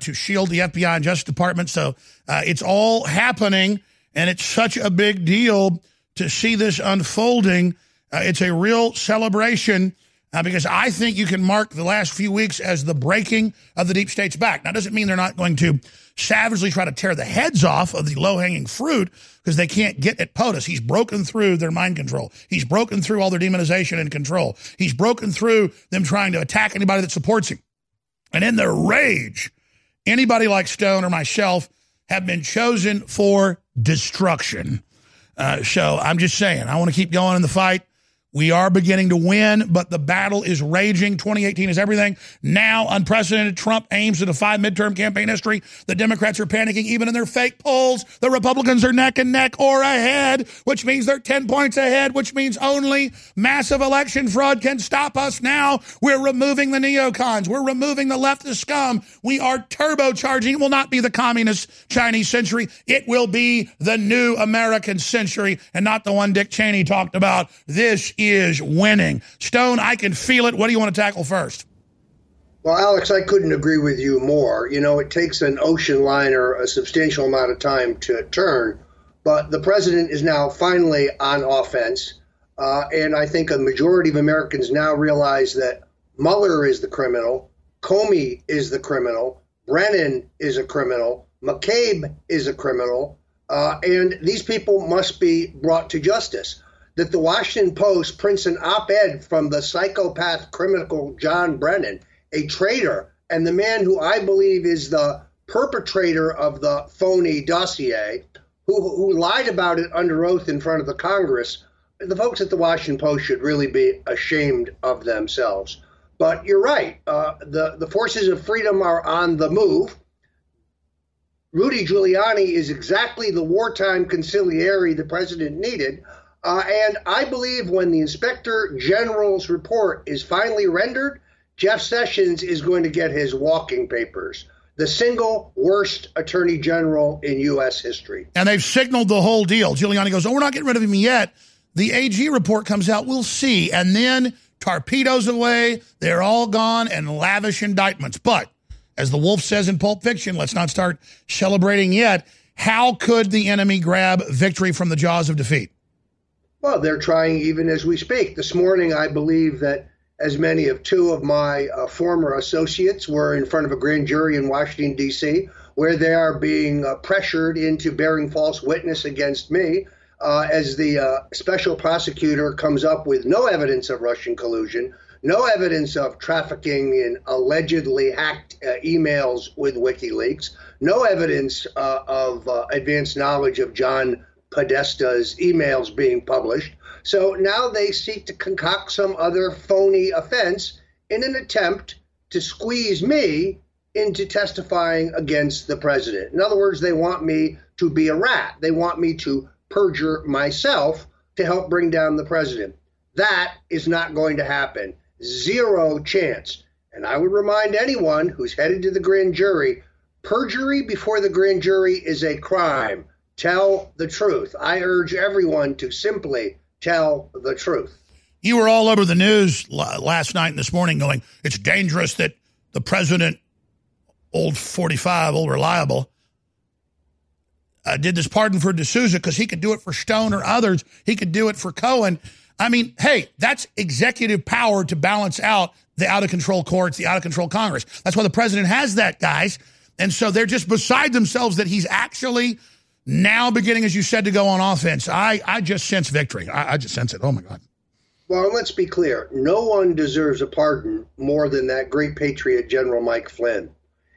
to shield the FBI and Justice Department. So it's all happening, and it's such a big deal to see this unfolding. It's a real celebration because I think you can mark the last few weeks as the breaking of the deep state's back. Now, it doesn't mean they're not going to savagely try to tear the heads off of the low-hanging fruit because they can't get at POTUS. He's broken through their mind control. He's broken through all their demonization and control. He's broken through them trying to attack anybody that supports him. And in their rage, anybody like Stone or myself have been chosen for destruction. So I'm just saying, I want to keep going in the fight. We are beginning to win, but the battle is raging. 2018 is everything. Now, unprecedented. Trump aims to defy midterm campaign history. The Democrats are panicking even in their fake polls. The Republicans are neck and neck or ahead, which means they're 10 points ahead, which means only massive election fraud can stop us now. We're removing the neocons. We're removing the leftist scum. We are turbocharging. It will not be the communist Chinese century. It will be the new American century and not the one Dick Cheney talked about. This is winning. Stone, I can feel it. What do you want to tackle first? Well, Alex, I couldn't agree with you more. It takes an ocean liner a substantial amount of time to turn, but the president is now finally on offense, and I think a majority of Americans now realize that Mueller is the criminal, Comey is the criminal, Brennan is a criminal, McCabe is a criminal, and these people must be brought to justice. That the Washington Post prints an op-ed from the psychopath criminal John Brennan, a traitor, and the man who I believe is the perpetrator of the phony dossier, who lied about it under oath in front of the Congress. The folks at the Washington Post should really be ashamed of themselves. But you're right. The forces of freedom are on the move. Rudy Giuliani is exactly the wartime conciliary the president needed. And I believe when the Inspector General's report is finally rendered, Jeff Sessions is going to get his walking papers. The single worst Attorney General in U.S. history. And they've signaled the whole deal. Giuliani goes, we're not getting rid of him yet. The AG report comes out. We'll see. And then torpedoes away. They're all gone and lavish indictments. But as the wolf says in Pulp Fiction, let's not start celebrating yet. How could the enemy grab victory from the jaws of defeat? Well, they're trying even as we speak. This morning, I believe that as many as two of my former associates were in front of a grand jury in Washington, D.C., where they are being pressured into bearing false witness against me as the special prosecutor comes up with no evidence of Russian collusion, no evidence of trafficking in allegedly hacked emails with WikiLeaks, no evidence of advanced knowledge of John Podesta's emails being published. So now they seek to concoct some other phony offense in an attempt to squeeze me into testifying against the president. In other words, they want me to be a rat. They want me to perjure myself to help bring down the president. That is not going to happen. Zero chance. And I would remind anyone who's headed to the grand jury, perjury before the grand jury is a crime. Tell the truth. I urge everyone to simply tell the truth. You were all over the news last night and this morning going, it's dangerous that the president, old 45, old reliable, did this pardon for DeSouza because he could do it for Stone or others. He could do it for Cohen. I mean, hey, that's executive power to balance out the out-of-control courts, the out-of-control Congress. That's why the president has that, guys. And so they're just beside themselves that he's actually now beginning, as you said, to go on offense. I just sense victory. I just sense it. Oh, my God. Well, let's be clear. No one deserves a pardon more than that great patriot, General Mike Flynn.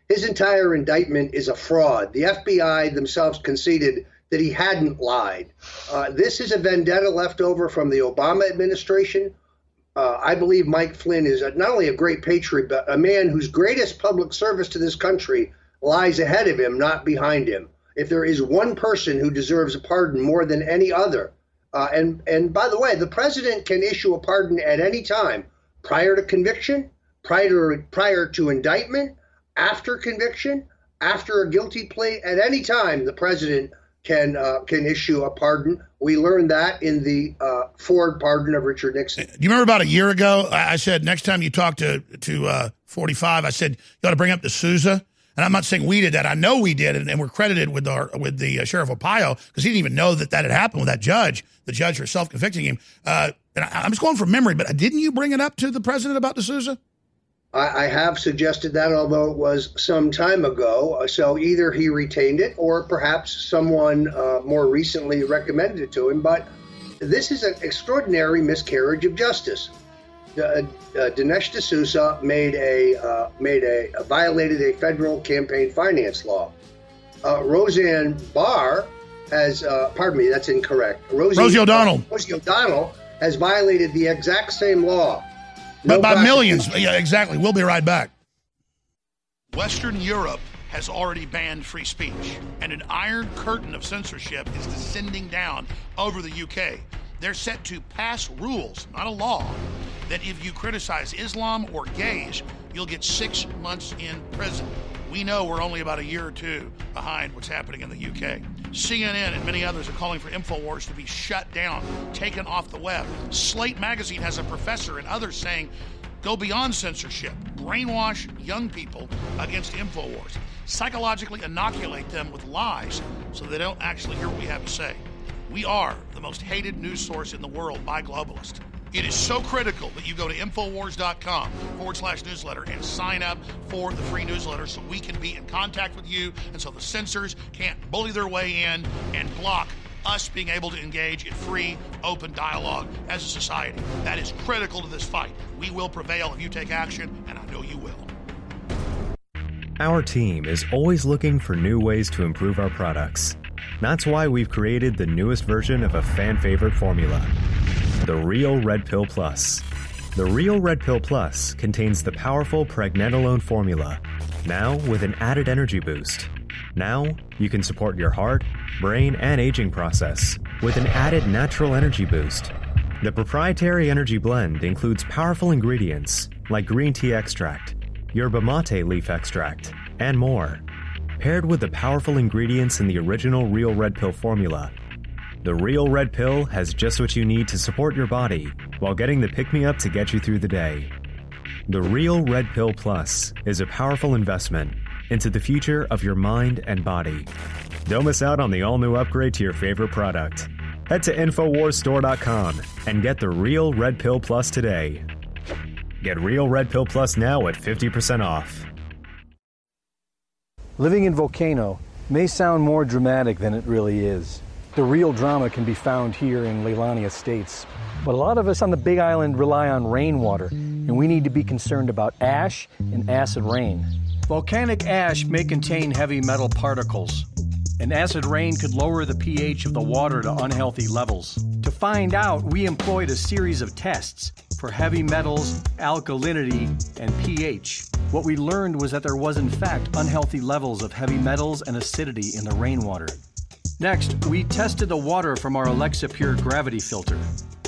His entire indictment is a fraud. The FBI themselves conceded that he hadn't lied. This is a vendetta left over from the Obama administration. I believe Mike Flynn is not only a great patriot, but a man whose greatest public service to this country lies ahead of him, not behind him. If there is one person who deserves a pardon more than any other, and by the way, the president can issue a pardon at any time, prior to conviction, prior to indictment, after conviction, After a guilty plea, at any time, the president can issue a pardon. We learned that in the Ford pardon of Richard Nixon. Do you remember about a year ago, I said, next time you talk to 45, I said, you ought to bring up D'Souza. And I'm not saying we did that. I know we did, and we're credited with the Sheriff Arpaio, because he didn't even know that had happened with that judge, the judge herself convicting him. And I'm just going from memory, but didn't you bring it up to the president about D'Souza? I have suggested that, although it was some time ago. So either he retained it or perhaps someone more recently recommended it to him. But this is an extraordinary miscarriage of justice. Dinesh D'Souza violated a federal campaign finance law. Roseanne Barr has, pardon me, that's incorrect. Rosie O'Donnell has violated the exact same law. But by millions. Yeah, exactly. We'll be right back. Western Europe has already banned free speech, and an iron curtain of censorship is descending down over the UK. They're set to pass rules, not a law, that if you criticize Islam or gays, you'll get 6 months in prison. We know we're only about a year or two behind what's happening in the UK. CNN and many others are calling for InfoWars to be shut down, taken off the web. Slate magazine has a professor and others saying, go beyond censorship, brainwash young people against InfoWars, psychologically inoculate them with lies so they don't actually hear what we have to say. We are the most hated news source in the world by globalists. It is so critical that you go to Infowars.com/newsletter and sign up for the free newsletter so we can be in contact with you and so the censors can't bully their way in and block us being able to engage in free, open dialogue as a society. That is critical to this fight. We will prevail if you take action, and I know you will. Our team is always looking for new ways to improve our products. That's why we've created the newest version of a fan-favorite formula. The Real Red Pill Plus. The Real Red Pill Plus contains the powerful pregnenolone formula, now with an added energy boost. Now, you can support your heart, brain, and aging process with an added natural energy boost. The proprietary energy blend includes powerful ingredients like green tea extract, yerba mate leaf extract, and more. Paired with the powerful ingredients in the original Real Red Pill formula, the Real Red Pill has just what you need to support your body while getting the pick-me-up to get you through the day. The Real Red Pill Plus is a powerful investment into the future of your mind and body. Don't miss out on the all-new upgrade to your favorite product. Head to InfoWarsStore.com and get the Real Red Pill Plus today. Get Real Red Pill Plus now at 50% off. Living in Volcano may sound more dramatic than it really is. The real drama can be found here in Leilani Estates. But a lot of us on the Big Island rely on rainwater, and we need to be concerned about ash and acid rain. Volcanic ash may contain heavy metal particles, and acid rain could lower the pH of the water to unhealthy levels. To find out, we employed a series of tests for heavy metals, alkalinity, and pH. What we learned was that there was, in fact, unhealthy levels of heavy metals and acidity in the rainwater. Next, we tested the water from our Alexa Pure gravity filter.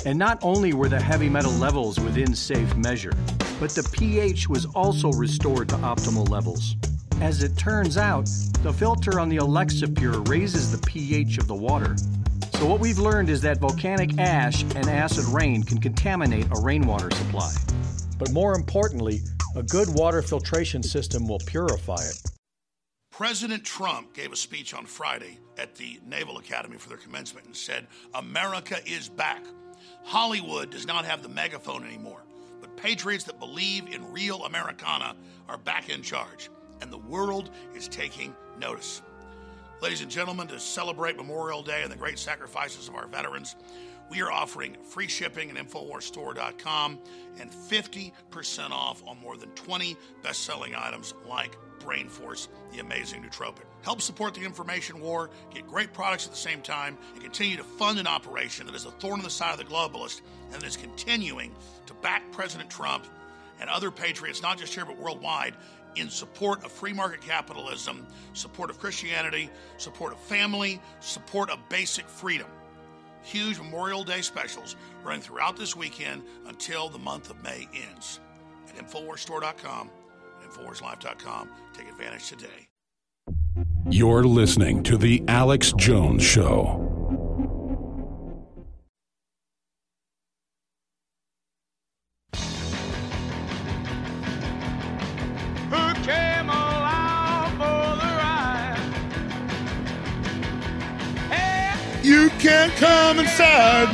And not only were the heavy metal levels within safe measure, but the pH was also restored to optimal levels. As it turns out, the filter on the Alexa Pure raises the pH of the water. So what we've learned is that volcanic ash and acid rain can contaminate a rainwater supply. But more importantly, a good water filtration system will purify it. President Trump gave a speech on Friday at the Naval Academy for their commencement and said, America is back. Hollywood does not have the megaphone anymore, but patriots that believe in real Americana are back in charge, and the world is taking notice. Ladies and gentlemen, to celebrate Memorial Day and the great sacrifices of our veterans, we are offering free shipping at InfoWarsStore.com and 50% off on more than 20 best-selling items like Brain Force, the amazing nootropic. Help support the information war, get great products at the same time, and continue to fund an operation that is a thorn in the side of the globalist and that is continuing to back President Trump and other patriots, not just here but worldwide, in support of free market capitalism, support of Christianity, support of family, support of basic freedom. Huge Memorial Day specials running throughout this weekend until the month of May ends. At InfoWarsStore.com. InfoWarsLife.com. Take advantage today. You're listening to The Alex Jones Show. You can't come inside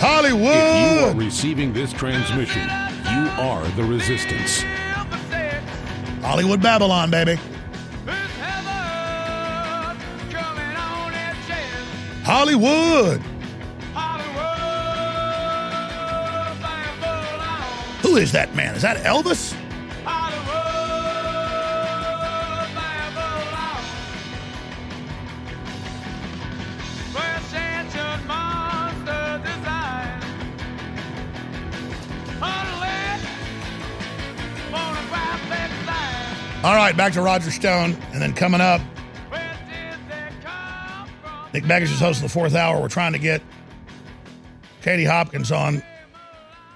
Hollywood. If you are receiving this transmission, you are the resistance. Hollywood Babylon, baby. Hollywood. Who is that man? Is that Elvis? All right, back to Roger Stone, and then coming up, Nick Begich is hosting the fourth hour. We're trying to get Katie Hopkins on.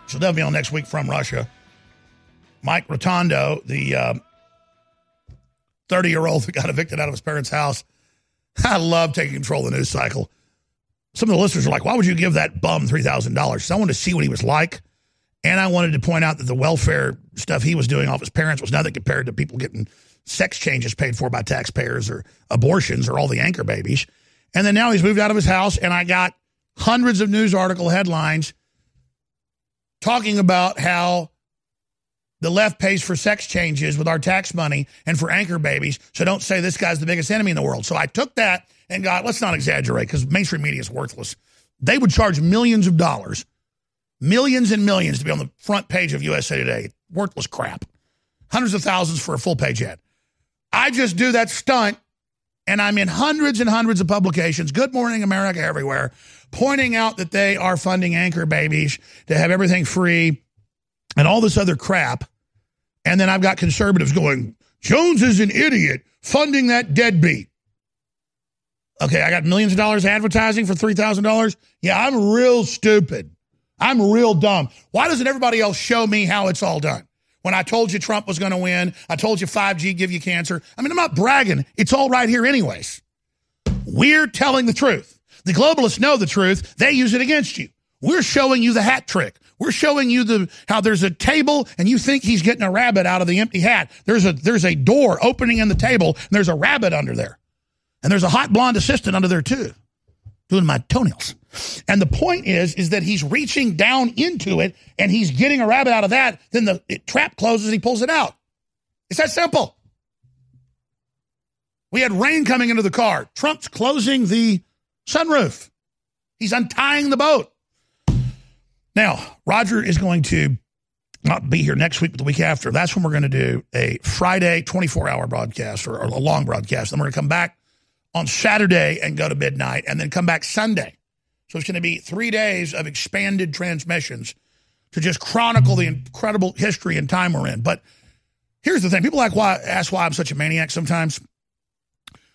She'll definitely be on next week from Russia. Mike Rotondo, the 30-year-old who got evicted out of his parents' house. I love taking control of the news cycle. Some of the listeners are like, why would you give that bum $3,000? So I wanted to see what he was like. And I wanted to point out that the welfare stuff he was doing off his parents was nothing compared to people getting sex changes paid for by taxpayers or abortions or all the anchor babies. And then now he's moved out of his house, and I got hundreds of news article headlines talking about how the left pays for sex changes with our tax money and for anchor babies, so don't say this guy's the biggest enemy in the world. So I took that and got, let's not exaggerate, because mainstream media is worthless. They would charge millions of dollars. Millions and millions to be on the front page of USA Today. Worthless crap. Hundreds of thousands for a full-page ad. I just do that stunt, and I'm in hundreds and hundreds of publications, Good Morning America everywhere, pointing out that they are funding anchor babies to have everything free and all this other crap. And then I've got conservatives going, Jones is an idiot funding that deadbeat. Okay, I got millions of dollars advertising for $3,000? Yeah, I'm real stupid. I'm real dumb. Why doesn't everybody else show me how it's all done? When I told you Trump was going to win, I told you 5G give you cancer. I mean, I'm not bragging. It's all right here anyways. We're telling the truth. The globalists know the truth. They use it against you. We're showing you the hat trick. We're showing you how there's a table and you think he's getting a rabbit out of the empty hat. There's a door opening in the table and there's a rabbit under there. And there's a hot blonde assistant under there too. Doing my toenails. And the point is that he's reaching down into it and he's getting a rabbit out of that. Then the trap closes and he pulls it out. It's that simple. We had rain coming into the car. Trump's closing the sunroof. He's untying the boat. Now, Roger is going to not be here next week, but the week after. That's when we're going to do a Friday 24-hour broadcast or a long broadcast. Then we're going to come back on Saturday and go to midnight and then come back Sunday. So it's going to be 3 days of expanded transmissions to just chronicle the incredible history and time we're in. But here's the thing. People ask why I'm such a maniac sometimes.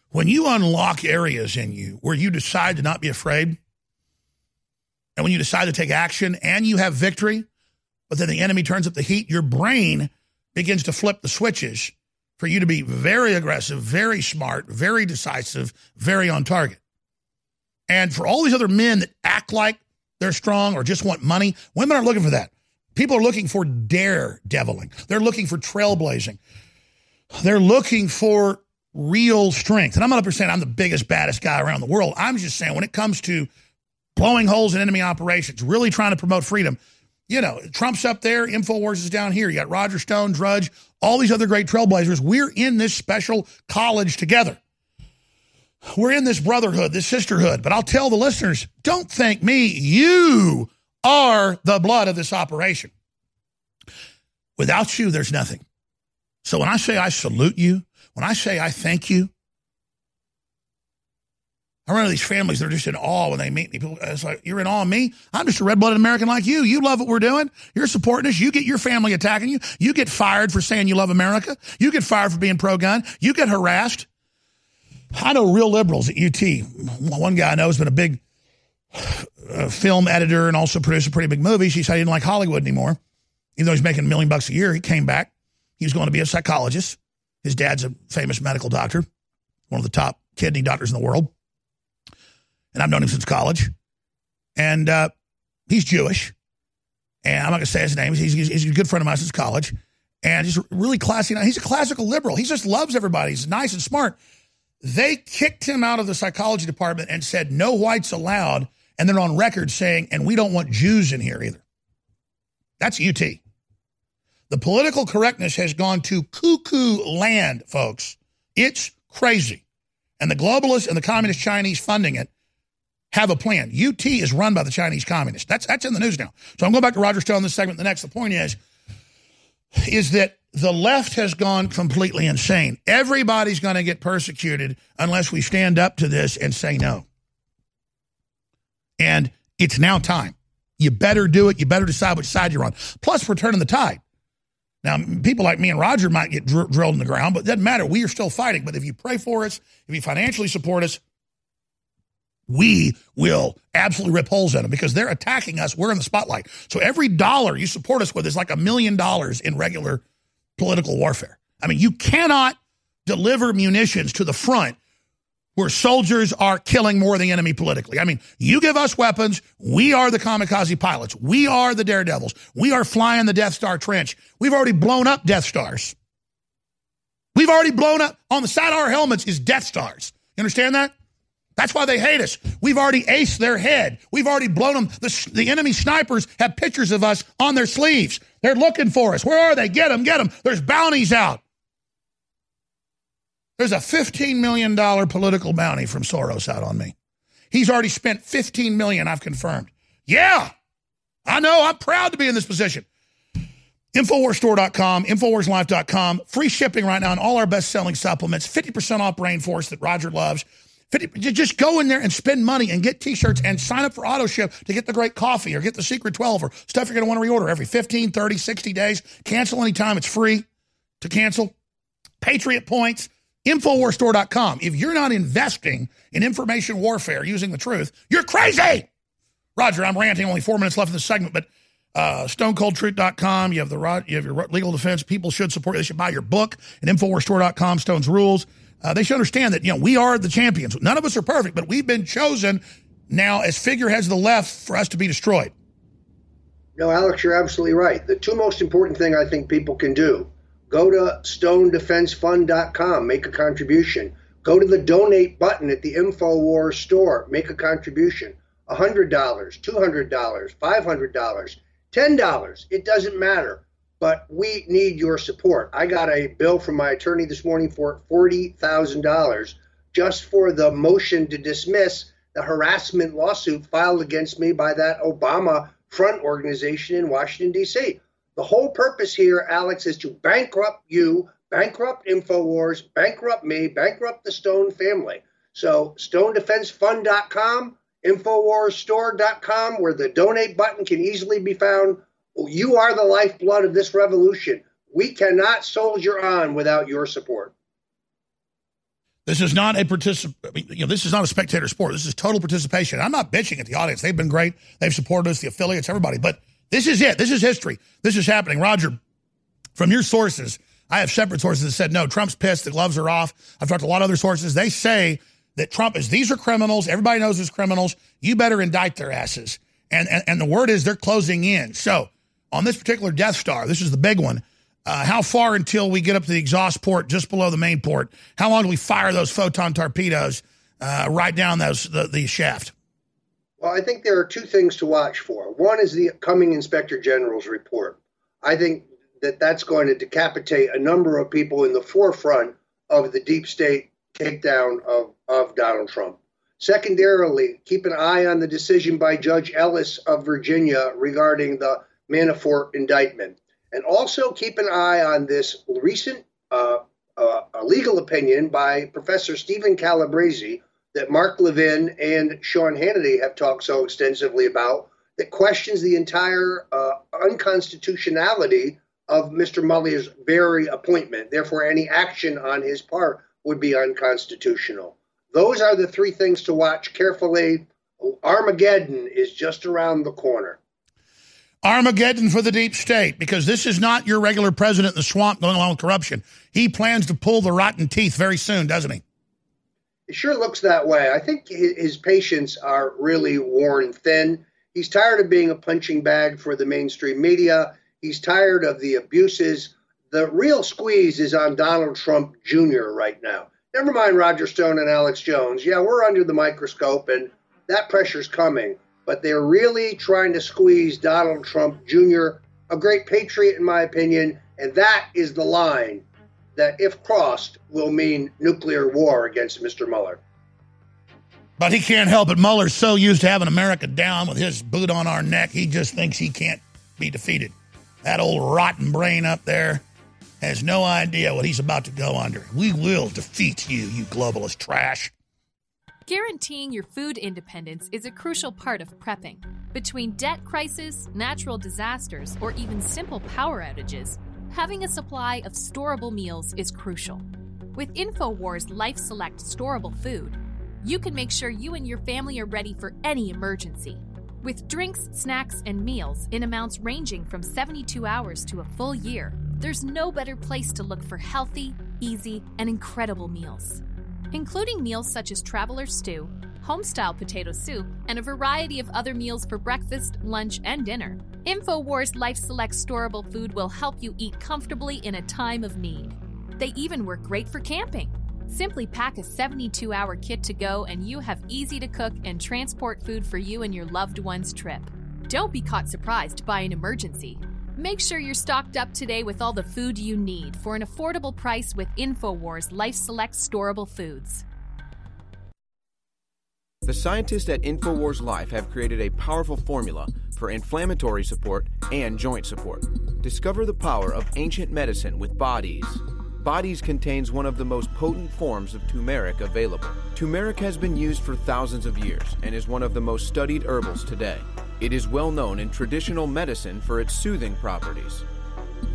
When you unlock areas in you where you decide to not be afraid and when you decide to take action and you have victory, but then the enemy turns up the heat, your brain begins to flip the switches for you to be very aggressive, very smart, very decisive, very on target. And for all these other men that act like they're strong or just want money, women are looking for that. People are looking for daredeviling. They're looking for trailblazing. They're looking for real strength. And I'm not saying I'm the biggest, baddest guy around the world. I'm just saying when it comes to blowing holes in enemy operations, really trying to promote freedom, you know, Trump's up there, InfoWars is down here. You got Roger Stone, Drudge, all these other great trailblazers. We're in this special college together. We're in this brotherhood, this sisterhood. But I'll tell the listeners, don't thank me. You are the blood of this operation. Without you, there's nothing. So when I say I salute you, when I say I thank you, I run into these families, they're just in awe when they meet me. People, it's like, you're in awe of me? I'm just a red-blooded American like you. You love what we're doing. You're supporting us. You get your family attacking you. You get fired for saying you love America. You get fired for being pro-gun. You get harassed. I know real liberals at UT. One guy I know has been a big film editor and also produced a pretty big movie. She said he didn't like Hollywood anymore. Even though he's making $1 million a year, he came back. He was going to be a psychologist. His dad's a famous medical doctor. one of the top kidney doctors in the world. And I've known him since college. And he's Jewish. And I'm not going to say his name. He's a good friend of mine since college. And he's really classy. He's a classical liberal. He just loves everybody. He's nice and smart. They kicked him out of the psychology department and said, no whites allowed. And they're on record saying, and we don't want Jews in here either. That's UT. The political correctness has gone to cuckoo land, folks. It's crazy. And the globalists and the communist Chinese funding it have a plan. UT is run by the Chinese communists. That's in the news now. So I'm going back to Roger Stone in this segment. The next, the point is that the left has gone completely insane. Everybody's going to get persecuted unless we stand up to this and say no. And it's now time. You better do it. You better decide which side you're on. Plus, we're turning the tide. Now, people like me and Roger might get drilled in the ground, but it doesn't matter. We are still fighting. But if you pray for us, if you financially support us, we will absolutely rip holes in them because they're attacking us. We're in the spotlight. So every dollar you support us with is like $1 million in regular political warfare. I mean, you cannot deliver munitions to the front where soldiers are killing more of the enemy politically. I mean, you give us weapons, we are the kamikaze pilots. We are the daredevils. We are flying the Death Star trench. We've already blown up Death Stars. We've already blown up, on the side of our helmets is Death Stars. You understand that? That's why they hate us. We've already aced their head. We've already blown them. The enemy snipers have pictures of us on their sleeves. They're looking for us. Where are they? Get them, get them. There's bounties out. There's a $15 million political bounty from Soros out on me. He's already spent $15 million, I've confirmed. Yeah, I know. I'm proud to be in this position. InfoWarsStore.com, InfoWarsLife.com. Free shipping right now on all our best-selling supplements. 50% off Brain Force that Roger loves. Just go in there and spend money and get T-shirts and sign up for AutoShip to get the great coffee or get the Secret 12 or stuff you're going to want to reorder every 15, 30, 60 days. Cancel anytime. It's free to cancel. Patriot Points, InfoWarsStore.com. If you're not investing in information warfare using the truth, you're crazy. Roger, I'm ranting. Only 4 minutes left in this segment, but StoneColdTruth.com. You have your legal defense. People should support you. They should buy your book at InfoWarsStore.com, Stone's Rules. They should understand that, we are the champions. None of us are perfect, but we've been chosen now as figureheads of the left for us to be destroyed. No, Alex, you're absolutely right. The two most important thing I think people can do, go to StoneDefenseFund.com, make a contribution. Go to the donate button at the InfoWars store, make a contribution. $100, $200, $500, $10. It doesn't matter. But we need your support. I got a bill from my attorney this morning for $40,000 just for the motion to dismiss the harassment lawsuit filed against me by that Obama front organization in Washington, D.C. The whole purpose here, Alex, is to bankrupt you, bankrupt InfoWars, bankrupt me, bankrupt the Stone family. So StoneDefenseFund.com, InfoWarsStore.com, where the donate button can easily be found. You are the lifeblood of this revolution. We cannot soldier on without your support. This is not a this is not a spectator sport. This is total participation. I'm not bitching at the audience. They've been great. They've supported us, the affiliates, everybody. But this is it. This is history. This is happening. Roger, from your sources, I have separate sources that said, no, Trump's pissed. The gloves are off. I've talked to a lot of other sources. They say that these are criminals. Everybody knows there's criminals. You better indict their asses. And the word is they're closing in. So, on this particular Death Star, this is the big one, how far until we get up to the exhaust port just below the main port? How long do we fire those photon torpedoes right down the shaft? Well, I think there are two things to watch for. One is the coming Inspector General's report. I think that's going to decapitate a number of people in the forefront of the deep state takedown of Donald Trump. Secondarily, keep an eye on the decision by Judge Ellis of Virginia regarding the Manafort indictment. And also keep an eye on this recent legal opinion by Professor Stephen Calabresi that Mark Levin and Sean Hannity have talked so extensively about that questions the entire unconstitutionality of Mr. Mueller's very appointment. Therefore, any action on his part would be unconstitutional. Those are the three things to watch carefully. Armageddon is just around the corner. Armageddon for the deep state, because this is not your regular president in the swamp going along with corruption. He plans to pull the rotten teeth very soon, doesn't he? It sure looks that way. I think his patients are really worn thin. He's tired of being a punching bag for the mainstream media. He's tired of the abuses. The real squeeze is on Donald Trump Jr. right now. Never mind Roger Stone and Alex Jones. Yeah, we're under the microscope, and that pressure's coming. But they're really trying to squeeze Donald Trump Jr., a great patriot in my opinion, and that is the line that, if crossed, will mean nuclear war against Mr. Mueller. But he can't help it. Mueller's so used to having America down with his boot on our neck, he just thinks he can't be defeated. That old rotten brain up there has no idea what he's about to go under. We will defeat you, you globalist trash. Guaranteeing your food independence is a crucial part of prepping. Between debt crisis, natural disasters, or even simple power outages, having a supply of storable meals is crucial. With InfoWars Life Select Storable Food, you can make sure you and your family are ready for any emergency. With drinks, snacks, and meals in amounts ranging from 72 hours to a full year, there's no better place to look for healthy, easy, and incredible meals. Including meals such as traveler stew, homestyle potato soup, and a variety of other meals for breakfast, lunch, and dinner, InfoWars Life Select Storable Food will help you eat comfortably in a time of need. They even work great for camping. Simply pack a 72-hour kit to go, and you have easy-to-cook and transport food for you and your loved one's trip. Don't be caught surprised by an emergency. Make sure you're stocked up today with all the food you need for an affordable price with InfoWars Life Select Storable Foods. The scientists at InfoWars Life have created a powerful formula for inflammatory support and joint support. Discover the power of ancient medicine with Bodies. Bodies contains one of the most potent forms of turmeric available. Turmeric has been used for thousands of years and is one of the most studied herbals today. It is well known in traditional medicine for its soothing properties.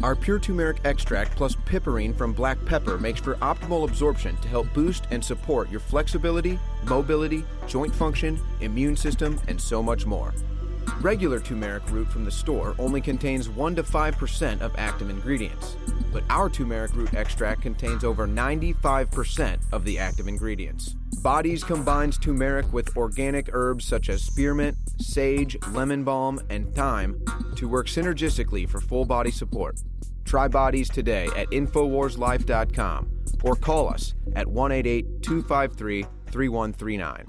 Our pure turmeric extract plus piperine from black pepper makes for optimal absorption to help boost and support your flexibility, mobility, joint function, immune system, and so much more. Regular turmeric root from the store only contains 1 to 5% of active ingredients, but our turmeric root extract contains over 95% of the active ingredients. Bodies combines turmeric with organic herbs such as spearmint, sage, lemon balm, and thyme to work synergistically for full body support. Try Bodies today at InfoWarsLife.com or call us at 1-888-253-3139.